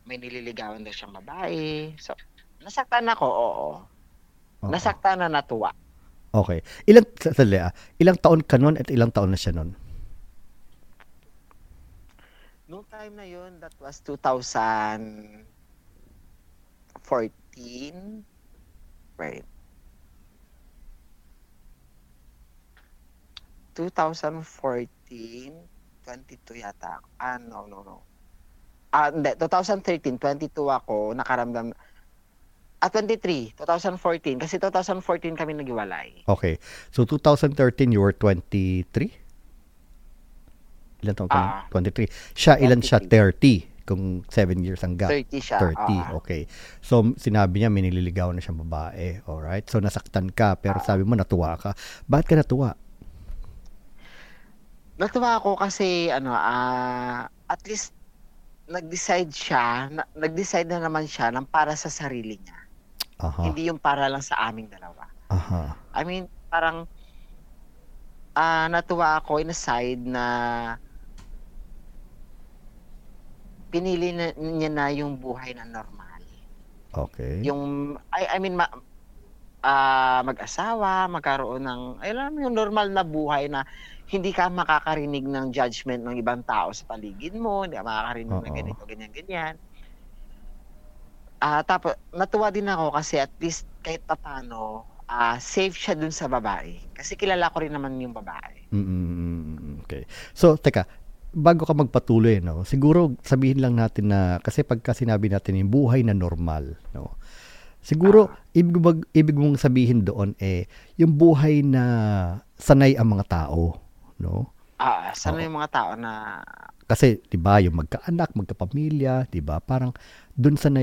may nililigawan daw siyang babae. So, nasaktan ako, oo. Nasaktan na natuwa. Okay. Ilang taon ka nun at ilang taon na siya nun? Noong time na yun, that was 2014. Right. 2014, 22 yata. No. 2013, 22 ako nakaramdam. At 23, 2014 kasi 2014 kami naghiwalay. Okay. So 2013 you were 23? Ilan taon ka? 23. Siya 23. Ilan siya? 30. Kung 7 years ang gap. 30 siya. 30, okay. So, sinabi niya, minililigawan na siyang babae. Alright? So, nasaktan ka, pero sabi mo, natuwa ka. Bakit ka natuwa? Natuwa ako kasi, at least, nag-decide na naman siya ng para sa sarili niya. Uh-huh. Hindi yung para lang sa aming dalawa. Uh-huh. I mean, parang, natuwa ako in a side na, pinili niya na yung buhay na normal. Okay. Yung, mag-asawa, magkaroon ng, alam mo, yung normal na buhay na hindi ka makakarinig ng judgment ng ibang tao sa paligid mo, hindi ka makakarinig ng ganito, ganyan-ganyan. Tapos, natuwa din ako kasi at least kahit papano, safe siya dun sa babae. Kasi kilala ko rin naman yung babae. Mm-hmm. Okay. So, teka, bago ka magpatuloy, no, siguro sabihin lang natin na kasi pagka sinabi natin yung buhay na normal, no, siguro ibig mong sabihin doon yung buhay na sanay ang mga tao, no? Sanay ang mga tao na kasi 'di ba yung magkaanak, magkapamilya, 'di ba? Parang doon na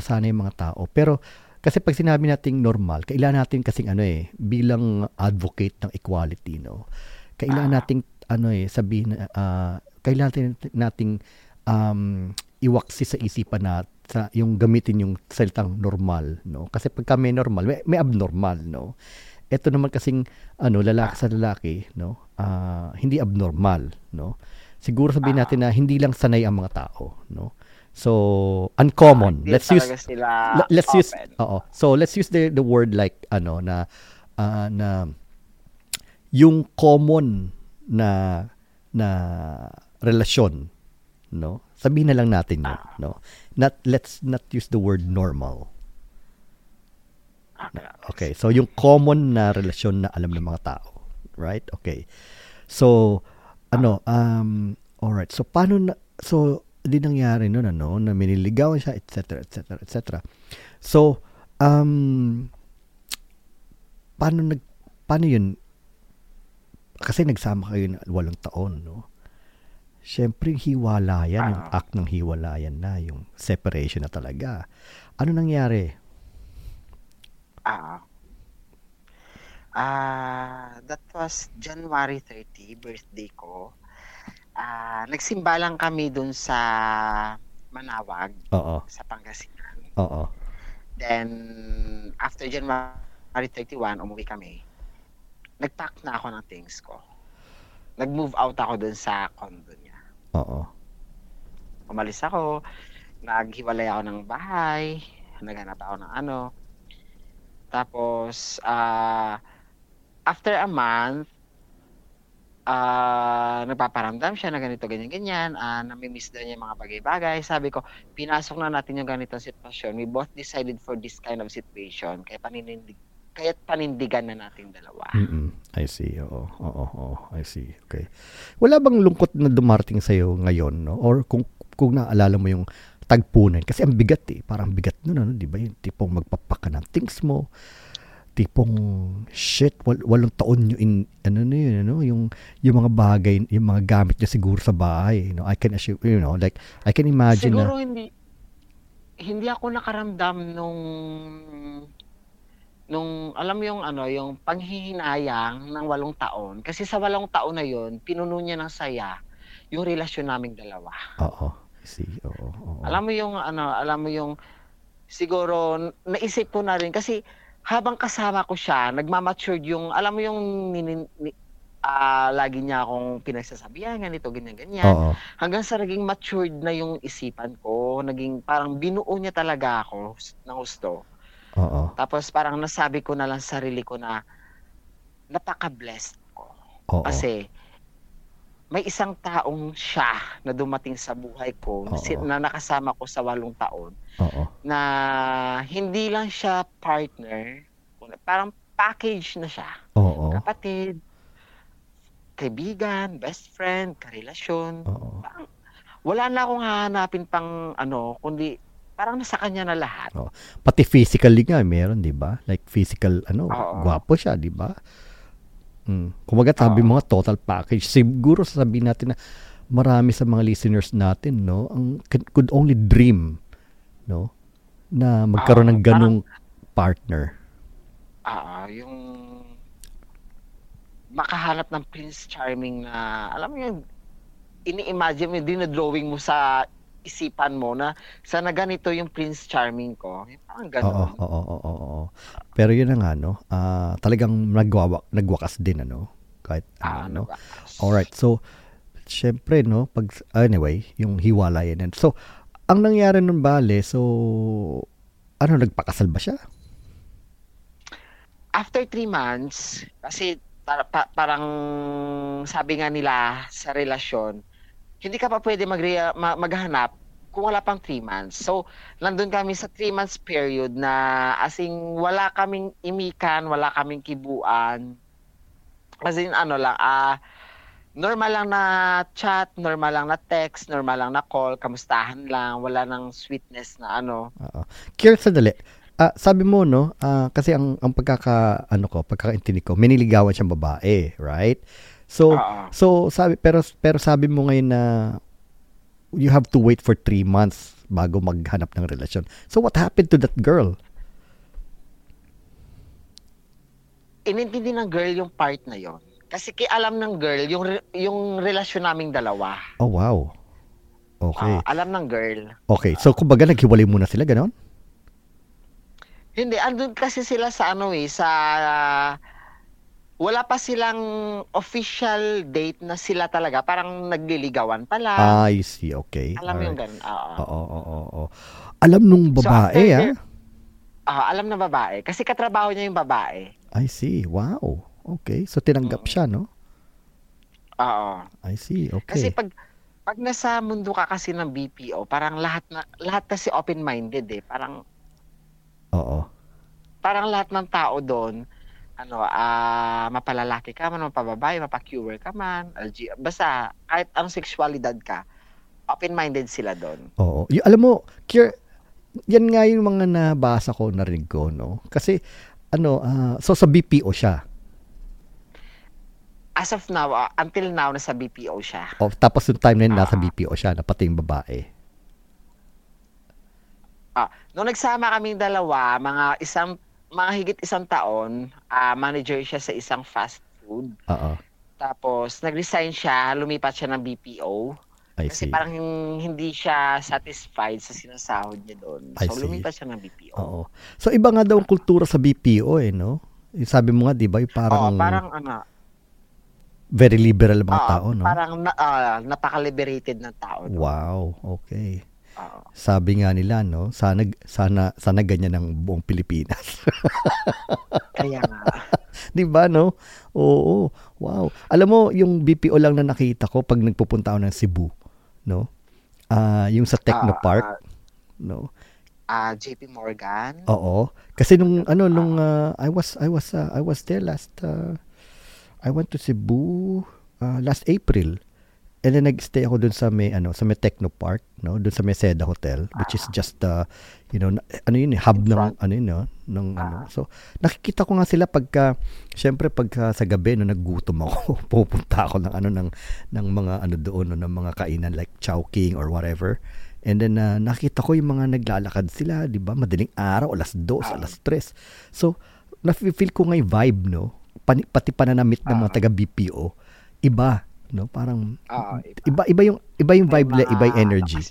sanay ang mga tao. Pero kasi pag sinabi nating normal, kailangan natin kasing bilang advocate ng equality, no. Kailangan nating kailangan nating iwaksi sa isipan na yung gamitin yung salitang normal, no, kasi pagka may normal may abnormal, no. Ito naman kasing lalaki sa lalaki, no, hindi abnormal, no, siguro sabihin natin na hindi lang sanay ang mga tao, no, so uncommon, let's use the word like na yung common na relasyon, no, sabihin na lang natin yun, no, let's not use the word normal. Okay, so yung common na relasyon na alam ng mga tao, right? Okay, so all right, so paano na, so di nangyari noon na miniligawan siya, etc. So paano yun? Kasi nagsama kayo ng 8 taon, no? Siyempre, hiwalayan, yung act ng hiwalayan na, yung separation na talaga. Ano nangyari? That was January 30, birthday ko. Nagsimba lang kami dun sa Manawag, sa Pangasinan. Oo. Then, after January 31, umuwi kami. Nag-pack na ako ng things ko. Nag-move out ako dun sa condo niya. Oo. Umalis ako. Naghiwalay ako ng bahay. Naghanap ako ng ano. Tapos, after a month, nagpaparamdam siya na ganito, ganyan, ganyan, namimiss daw niya yung mga bagay-bagay. Sabi ko, pinasok na natin yung ganitong sitwasyon. We both decided for this kind of situation. Kaya't panindigan na natin dalawa. Mm-hmm. I see. Oo. I see. Okay. Wala bang lungkot na dumarting sa'yo ngayon? No? Or kung naalala mo yung tagpunan? Kasi ang bigat eh. Parang bigat nun, ano? Di ba? Yung tipong magpapaka ng things mo. Tipong shit, walong taon nyo in yung mga bagay, yung mga gamit niya siguro sa bahay, you know, I can assume, you know, like I can imagine siguro na, hindi ako nakaramdam nung alam mo yung ano, yung panghihinayang ng 8 taon, kasi sa 8 taon na yon pinuno niya ng saya yung relasyon naming dalawa. Oo, see. Oo. Alam mo yung ano, alam mo yung siguro naisip ko na rin kasi habang kasama ko siya, nagmamatured yung, alam mo yung, lagi niya akong pinagsasabihan, ganito, ganyan, ganyan. Uh-oh. Hanggang sa naging matured na yung isipan ko, naging parang binuo niya talaga ako ng gusto. Uh-oh. Tapos parang nasabi ko na lang sa sarili ko na napaka-blessed ko. Uh-oh. Kasi may isang taong siya na dumating sa buhay ko, Uh-oh. Na nakasama ko sa 8 taon. Oo. Na hindi lang siya partner, parang package na siya. Oo. Kapatid, kaibigan, best friend, karelasyon. Oo. Parang, wala na akong hahanapin pang ano, kundi parang nasa kanya na lahat. Oo. Pati physically nga meron, 'di ba? Like physical ano, gwapo siya, 'di ba? Kumbaga sabi mga total package. Siguro sasabihin natin na marami sa mga listeners natin, no, ang could only dream, no, na magkaroon ng ganung partner. Yung makahanap ng Prince Charming na, alam mo yung ini-imagine mo, dinadrawing mo sa isipan mo na sana ganito yung Prince Charming ko. Parang gano'n. Oo. Pero yun na nga, no, talagang nagwakas din, ano, kahit ano. Alright, so, syempre, no, pag, anyway, yung hiwalay yan. So, ang nangyari nun bale, so, ano, nagpakasal ba siya? After 3 months, kasi parang sabi nga nila sa relasyon, hindi ka pa pwede maghanap kung wala pang 3 months. So, nandun kami sa 3 months period na as in, wala kaming imikan, wala kaming kibuan. As in, ano lang, normal lang na chat, normal lang na text, normal lang na call, kamustahan lang, wala nang sweetness na ano. Kier, sadali. Sabi mo, no, kasi ang pagkakaintindi ko, miniligawan siyang babae, right? So, sabi, pero sabi mo ngayon na you have to wait for 3 months bago maghanap ng relasyon. So, what happened to that girl? Inintindi ng girl yung part na yon. Kasi alam ng girl yung relasyon naming dalawa. Oh, wow. Okay. Alam ng girl. Okay. So, kumbaga, naghiwalay muna sila, gano'n? Hindi. Andun kasi sila sa ano eh, sa... wala pa silang official date na sila talaga. Parang nagliligawan pa lang. I see. Okay. Alam mo yung gano'n. Oo. Alam nung babae, so, alam ng babae. Kasi katrabaho niya yung babae. I see. Wow. Okay, so tinanggap siya, no? Oo. I see, okay. Kasi pag nasa mundo ka kasi ng BPO, parang lahat kasi open-minded eh. Parang oo. Parang lahat ng tao doon, ano, mapalalaki ka man, mapababae, mapa-queer ka man, LG, basta kahit anong sexualidad ka, open-minded sila doon. Oo. Alam mo, yan nga yung mga nabasa ko, narinig ko, no? Kasi, ano, so sa BPO siya. As of now, until now, nasa BPO siya. Oh, tapos yung time na yun, nasa BPO siya, napati yung babae. Nung nagsama kaming dalawa, mga higit 1 taon, manager siya sa isang fast food. Tapos, nag-resign siya, lumipat siya ng BPO. Kasi parang hindi siya satisfied sa sinasahod niya doon. So, lumipat siya ng BPO. Oo. So, iba nga daw ang kultura sa BPO, eh, no? Sabi mo nga, di ba? Parang ano, very liberal mga tao, no? Parang napaka-liberated ng tao. No? Wow, okay. Sabi nga nila, no? Sana ganyan ang buong Pilipinas. Kaya nga. 'Di ba, no? Oo, wow. Alam mo, yung BPO lang na nakita ko pag nagpupunta ako ng Cebu, no? Yung sa Technopark, no? JP Morgan. Oo. Kasi nung ano nung I was there last I went to Cebu last April. And then nagstay ako doon sa may ano, sa may Technopark, no? Doon sa may Seda Hotel, which is just you know, ano yun, hub ng ano yun, no? Ng ano. So nakikita ko nga sila pagka syempre pagka sa gabi no naggutom ako, pupunta ako ng ano ng mga ano doon no, ng mga kainan like Chow King or whatever. And then nakita ko yung mga naglalakad sila, 'di ba? Madaling araw, alas 2, alas 3. So na-feel ko nga yung vibe, no? Pati pananamit ng mga taga BPO, iba, no? Parang iba yung vibe nila, iba yung energy.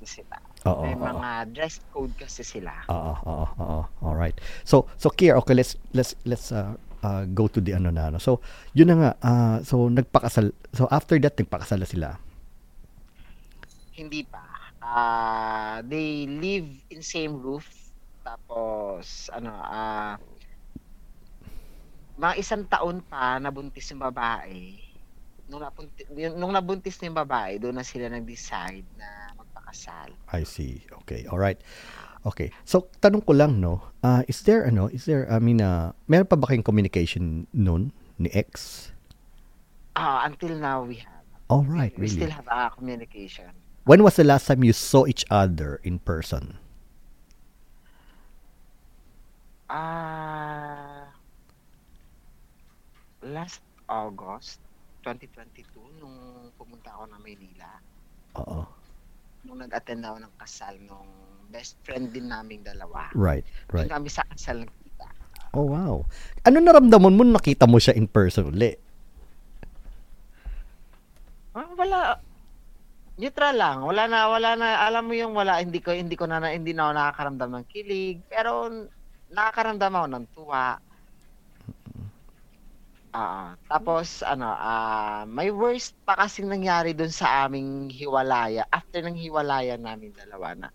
Oo. May mga dress code kasi sila. Oo. All right. So Kier, okay, let's go to the ano na. So yun na nga, so nagpakasal. So after that nagpakasal sila. Hindi pa. They live in same roof, tapos ano mga isang taon pa nabuntis yung babae. Nung nabuntis ng babae, doon na sila nag-decide na magpakasal. I see. Okay. All right. Okay. So tanong ko lang, no, is there meron pa ba kayong communication noon ni ex? Until now we have. All right. We still have communication. When was the last time you saw each other in person? Last August 2022 nung pumunta ako na Manila. Oo. Nung nag-attend ako ng kasal nung best friend din naming dalawa. Right. Nung kami sa kasal nakita. Oh wow. Ano naramdaman mo nung nakita mo siya in person ulit? Wala. Neutral lang. Wala na. Alam mo yung wala, hindi na ako nakakaramdam ng kilig, pero nakakaramdam ako ng tuwa. Tapos may worst pa kasing nangyari doon sa aming hiwalaya, after ng hiwalaya namin dalawa na.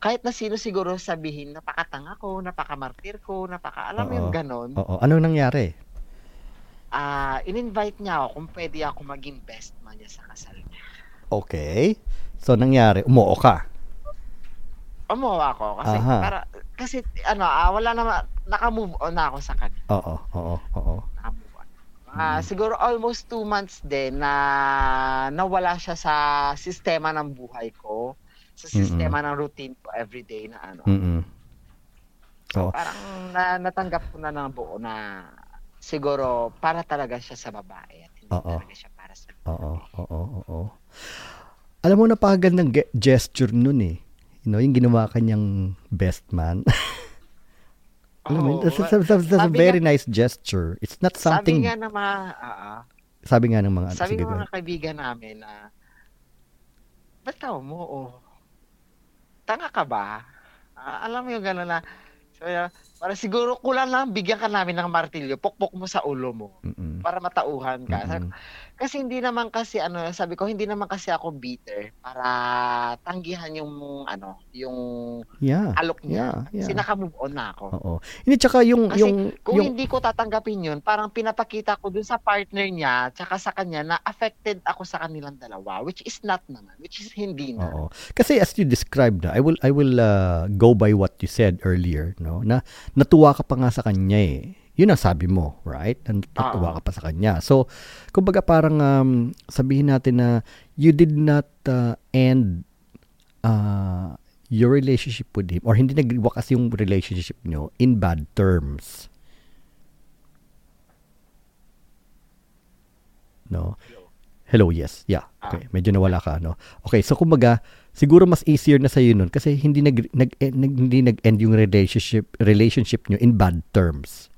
Kahit na sino siguro sabihin, napakatanga ko, napakamartir ko, alam mo yung ganon. Oo. Anong nangyari? In-invite niya ako kung pwede ako maging best man niya sa kasal niya. Okay. So nangyari, umuo ka. Umuo ako kasi wala naman, naka-move on na ako sa kanya. Oo. Naka-move on. Siguro almost 2 months din na nawala siya sa sistema ng buhay ko, sa sistema ng routine ko everyday na ano. So, parang natanggap ko na ng buo na siguro para talaga siya sa babae at hindi talaga siya para sa babae. Oo. Alam mo, napakagandang gesture nun eh. You know, yung ginawa kanyang best man. Alam mo, that's a very nice gesture. It's not something... Sabi nga ng mga kaibigan namin na, ba't ka umuo? Tanga ka ba? Alam mo yung gano'n na, para siguro kulang lang bigyan ka namin ng martilyo, pokpok mo sa ulo mo para matauhan ka. Kasi hindi naman kasi ako bitter para tanggihan yung alok niya. Yeah. Sinaka-move on na ako. Oo. Hindi, tsaka yung hindi ko tatanggapin yun, parang pinapakita ko dun sa partner niya tsaka sa kanya na affected ako sa kanilang dalawa, which is hindi na. Oo. Kasi as you described, I will go by what you said earlier, no? Na natuwa ka pa nga sa kanya eh. Yun ang sabi mo, right? Natuwa ka pa sa kanya. So, kumbaga parang sabihin natin na you did not end your relationship with him or hindi nagwakas yung relationship nyo in bad terms. No? Hello, yes. Yeah. Okay, medyo nawala ka, no? Okay, so kumbaga, siguro mas easier na sa'yo nun kasi hindi nag-end yung relationship nyo in bad terms.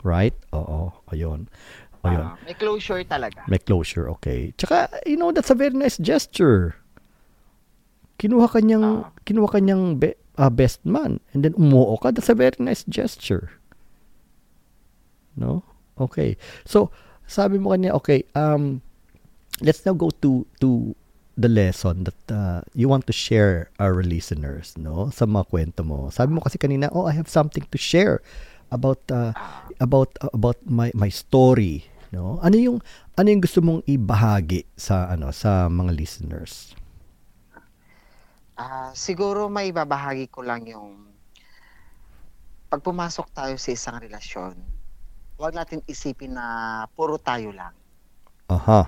Right? Oo, ayun. May closure talaga. May closure, okay. Tsaka, you know, that's a very nice gesture. Kinuha kanyang best man and then umuo ka. That's a very nice gesture. No? Okay. So, sabi mo kanya, okay, let's now go to the lesson that you want to share our listeners, no? Sa mga kwento mo. Sabi mo kasi kanina, I have something to share about my story, no? Ano yung gusto mong ibahagi sa mga listeners? Siguro may ibabahagi ko lang yung pag pumasok tayo sa isang relasyon, huwag natin isipin na puro tayo lang. Aha.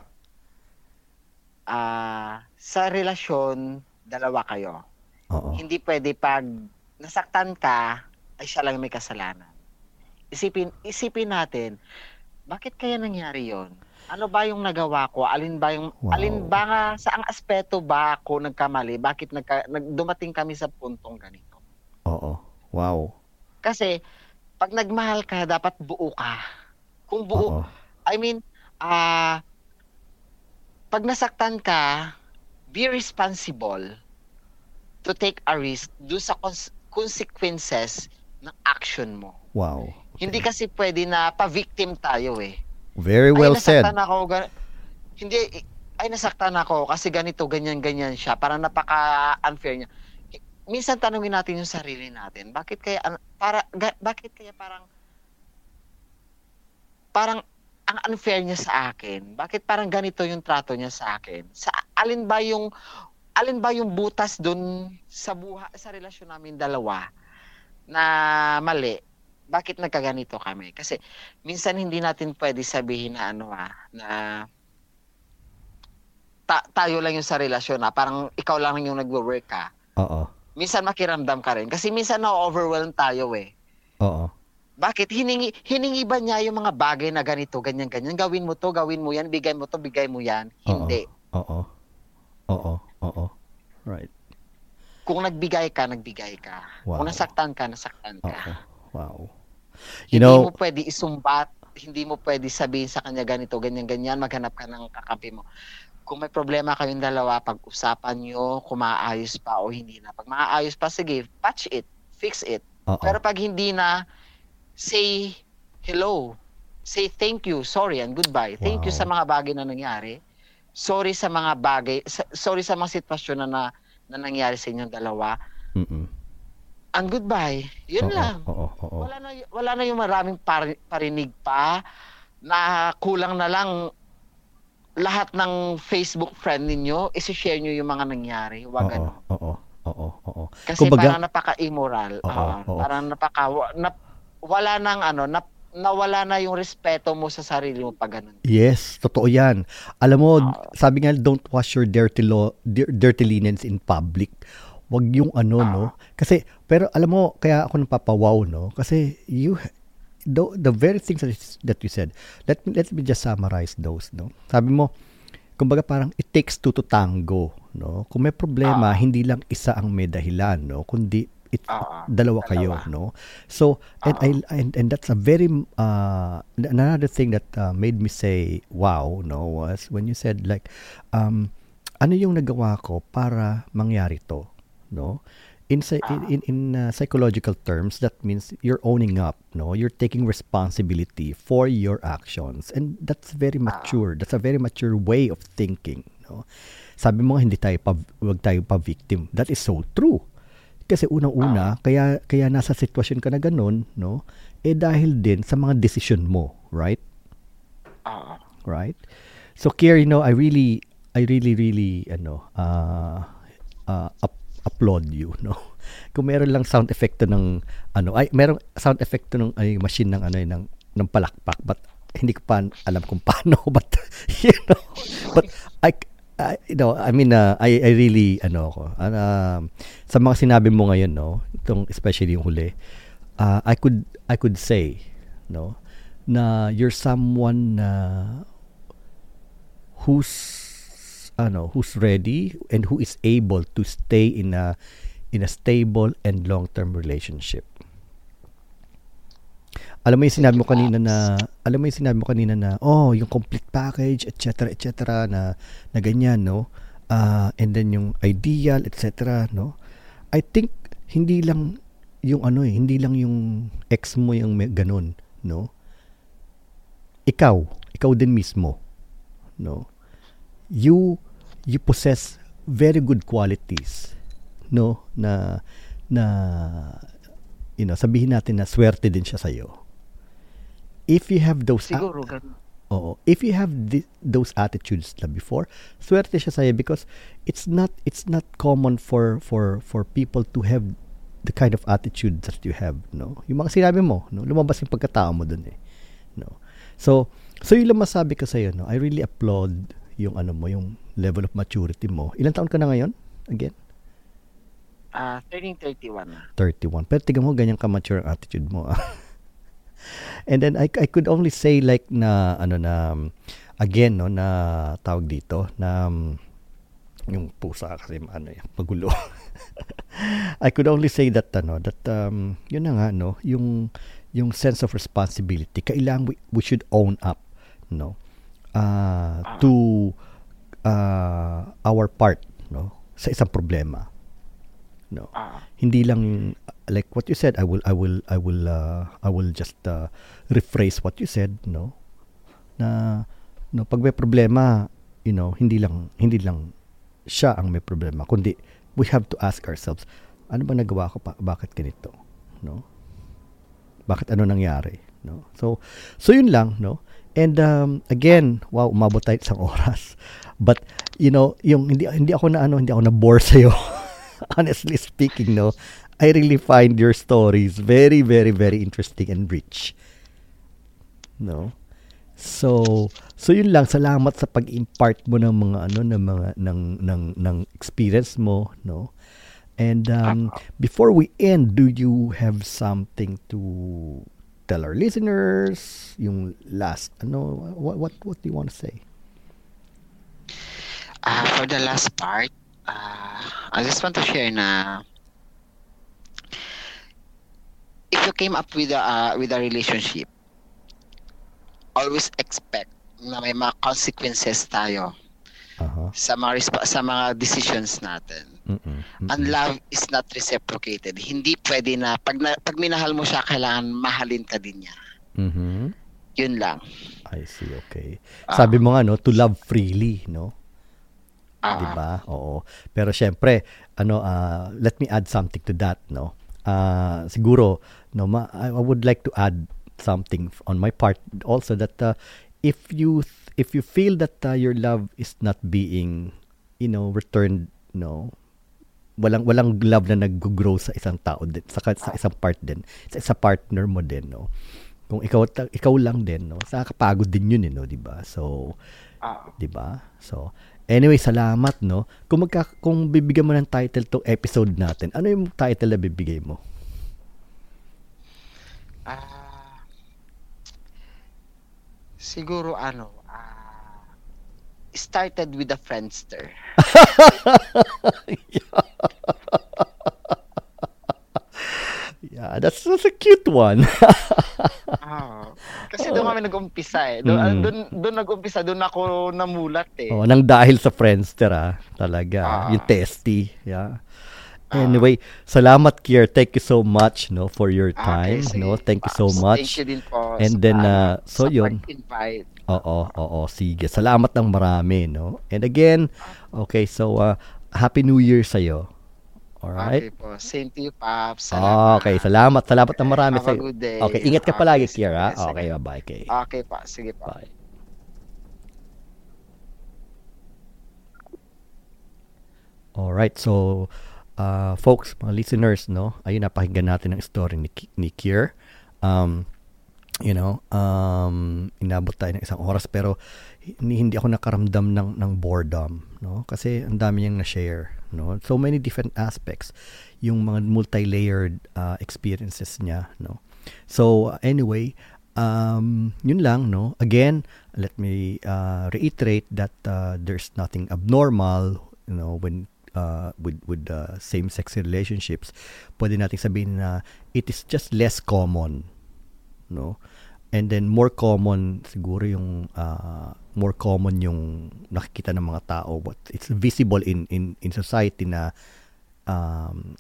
Sa relasyon, dalawa kayo. Oo. Hindi pwede pag nasaktan ka, ay siya lang may kasalanan. Isipin natin, bakit kaya nangyari yon? Ano ba yung nagawa ko? Saang aspeto ba ako nagkamali? Bakit dumating kami sa puntong ganito? Oo. Wow. Kasi pag nagmahal ka, dapat buo ka. Kung buo, pag nasaktan ka, be responsible to take a risk dun sa consequences ng action mo. Wow. Okay. Hindi kasi pwede na pa-victim tayo eh. Very well said. Nasaktan ako kasi ganito, ganyan-ganyan siya. Parang napaka-unfair niya. Minsan tanungin natin yung sarili natin. Bakit kaya parang ang unfair niya sa akin? Bakit parang ganito yung trato niya sa akin? Alin ba yung butas doon sa relasyon namin dalawa na mali? Bakit nagkaganito kami? Kasi minsan hindi natin pwede sabihin na tayo lang yung sa relasyon na parang ikaw lang yung nagwo-work ka. Oo. Minsan makiramdam ka rin. Kasi minsan na-overwhelm tayo eh. Oo. Bakit? Hiningi ba niya yung mga bagay na ganito, ganyan, ganyan? Gawin mo to, gawin mo yan, bigay mo to, bigay mo yan. Hindi. Oo. Oo. Oo. Right. Kung nagbigay ka, nagbigay ka. Wow. Kung nasaktan ka, nasaktan ka. Okay. Wow. Hindi mo pwede isumbat, hindi mo pwede sabihin sa kanya ganito, ganyan-ganyan, maghanap ka ng kakampi mo. Kung may problema kayong dalawa, pag-usapan nyo kung maaayos pa o hindi na. Pag maaayos pa, sige, patch it, fix it. Uh-oh. Pero pag hindi na, say hello, say thank you, sorry and goodbye. Thank you sa mga bagay na nangyari. Sorry sa mga sitwasyon na nangyari sa inyong dalawa. Mm-mm. And goodbye. Yun lang. Oo. Wala na yung maraming parinig pa na kulang na lang lahat ng Facebook friend niyo i-share niyo yung mga nangyari. Wag ganun. Oo. Kasi kumbaga, parang napaka-immoral. Parang nawala na yung respeto mo sa sarili mo pag ganun. Yes, totoo yan. Alam mo, sabi nga, don't wash your dirty linens in public. Wag yung no? Kasi, pero alam mo, kaya ako napapawaw, no? Kasi, the very things that you said, let me just summarize those, no? Sabi mo, kumbaga parang, it takes two to tango, no? Kung may problema, hindi lang isa ang may dahilan, no? Kundi, dalawa kayo, no? So, and that's a very, another thing that made me say, wow, no? Was when you said, like, ano yung nagawa ko para mangyari to? No, in psychological terms, that means you're owning up. No, you're taking responsibility for your actions, and that's very mature. That's a very mature way of thinking. No, sabi mo hindi tayo wag tayo pa victim. That is so true. Kasi unang-una, kaya nasa sitwasyon ka na ganun, no? Dahil din sa mga decision mo, right? Right. So Kier, I really applaud you, no? Kung meron lang sound effect merong sound effect ng machine ng palakpak, but hindi ko pa alam kung paano, but I really sa mga sinabi mo ngayon, no, itong especially yung huli, I could say, no, na you're someone who's ready and who is able to stay in a stable and long-term relationship. Alam mo yung sinabi mo kanina na yung complete package, etc na ganyan, no? And then yung ideal, etc, no? I think hindi lang yung ex mo yung ganun, no? Ikaw din mismo, no? You possess very good qualities, no, na you know, sabihin natin na swerte din siya sa'yo. If you have those those attitudes na before, swerte siya sa'yo because it's not common for people to have the kind of attitude that you have, no? Yung mga sinabi mo, no? Lumabas yung pagkatao mo dun eh, no? So yung lang masabi ko sa'yo, no? I really applaud yung ano mo, yung level of maturity mo. Ilang taon ka na ngayon? Again? Turning 31. 31. Pero tignan mo, ganyan ka-mature ang attitude mo. And then I could only say like na, ano na, again, no, na tawag dito, na, yung pusa kasi ano yan, magulo. I could only say that ano, that yun na nga no, yung sense of responsibility. Kailangan we should own up, no. To our part, no, sa isang problema. No. Hindi lang like what you said, I will just rephrase what you said, no. Na no, pag may problema, you know, hindi lang siya ang may problema, kundi we have to ask ourselves, ano ba nagawa ko pa? Bakit ganito? No? Bakit ano nangyari? No? So yun lang, no? And again, wow, umabot tayo isang oras. But you know, yung hindi ako na bore sa'yo. Honestly speaking, no, I really find your stories very, very, very interesting and rich. No? So yun lang, salamat sa pag-impart mo ng mga ano ng experience mo, no. And before we end, do you have something to tell our listeners? Yung last ano, what do you want to say? For the last part, I just want to share na if you came up with a relationship, always expect na may mga consequences tayo sa mga decisions natin. And love is not reciprocated. Hindi pwede na pag minahal mo siya, kailangan mahalin ka din niya. Mm-hmm. Yun lang. I see, okay. Sabi mo nga, no, to love freely, no? Diba? Oo. Pero syempre, ano, let me add something to that, no? Siguro, no, I would like to add something on my part also that if you feel that your love is not being, you know, returned, no, walang love na nag-grow sa isang tao din, sa isang part din, sa isang partner mo din, no, kung ikaw lang din, no, sa kapagod din yun, eh, no, di ba? So di ba? So anyway, salamat, no. Kung bibigyan mo ng title tong episode natin, ano yung title na bibigay mo? Siguro ano, started with a Friendster. Yeah, that's a cute one. Kasi doon kami nag-umpisa eh. Doon nag-umpisa, doon ako namulat eh. Oh, nang dahil sa Friendster talaga, yung testy, yeah. Anyway, salamat Kier. Thank you so much, no, for your time, okay, no. Thank you so much. Thank you din po. And then so yun. Oo, sige. Salamat ng marami, no. And again, okay, so happy New Year sa iyo. All right. Okay po. Same to you, Pops. Salamat. Okay, salamat ng marami sa iyo. Okay, ingat ka palagi, Kier, ha? Okay, bye-bye. Okay pa. Sige pa. Bye. All right. So folks, mga listeners, no, ayun, napakinggan natin ang story ni Kier. You know, inabot tayo ng isang oras pero hindi ako nakaramdam ng boredom, no, kasi ang dami niyang na-share, no, so many different aspects, yung mga multi-layered experiences niya, no. So anyway, yun lang, no. Again, let me reiterate that there's nothing abnormal, you know, when with same-sex relationships. Pwede nating sabihin na it is just less common, no, and then more common siguro yung more common yung nakikita ng mga tao, but it's visible in society na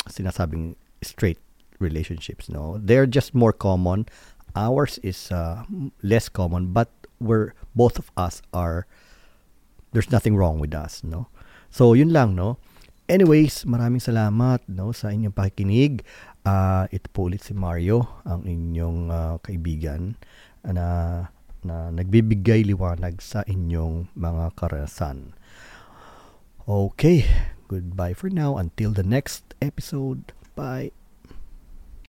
sinasabing straight relationships, no, they're just more common. Ours is less common, but we're both of us are, there's nothing wrong with us, no. So yun lang, no. Anyways, maraming salamat no sa inyong pakikinig. Ito po ulit si Mario, ang inyong kaibigan na nagbibigay liwanag sa inyong mga karanasan. Okay, goodbye for now. Until the next episode. Bye.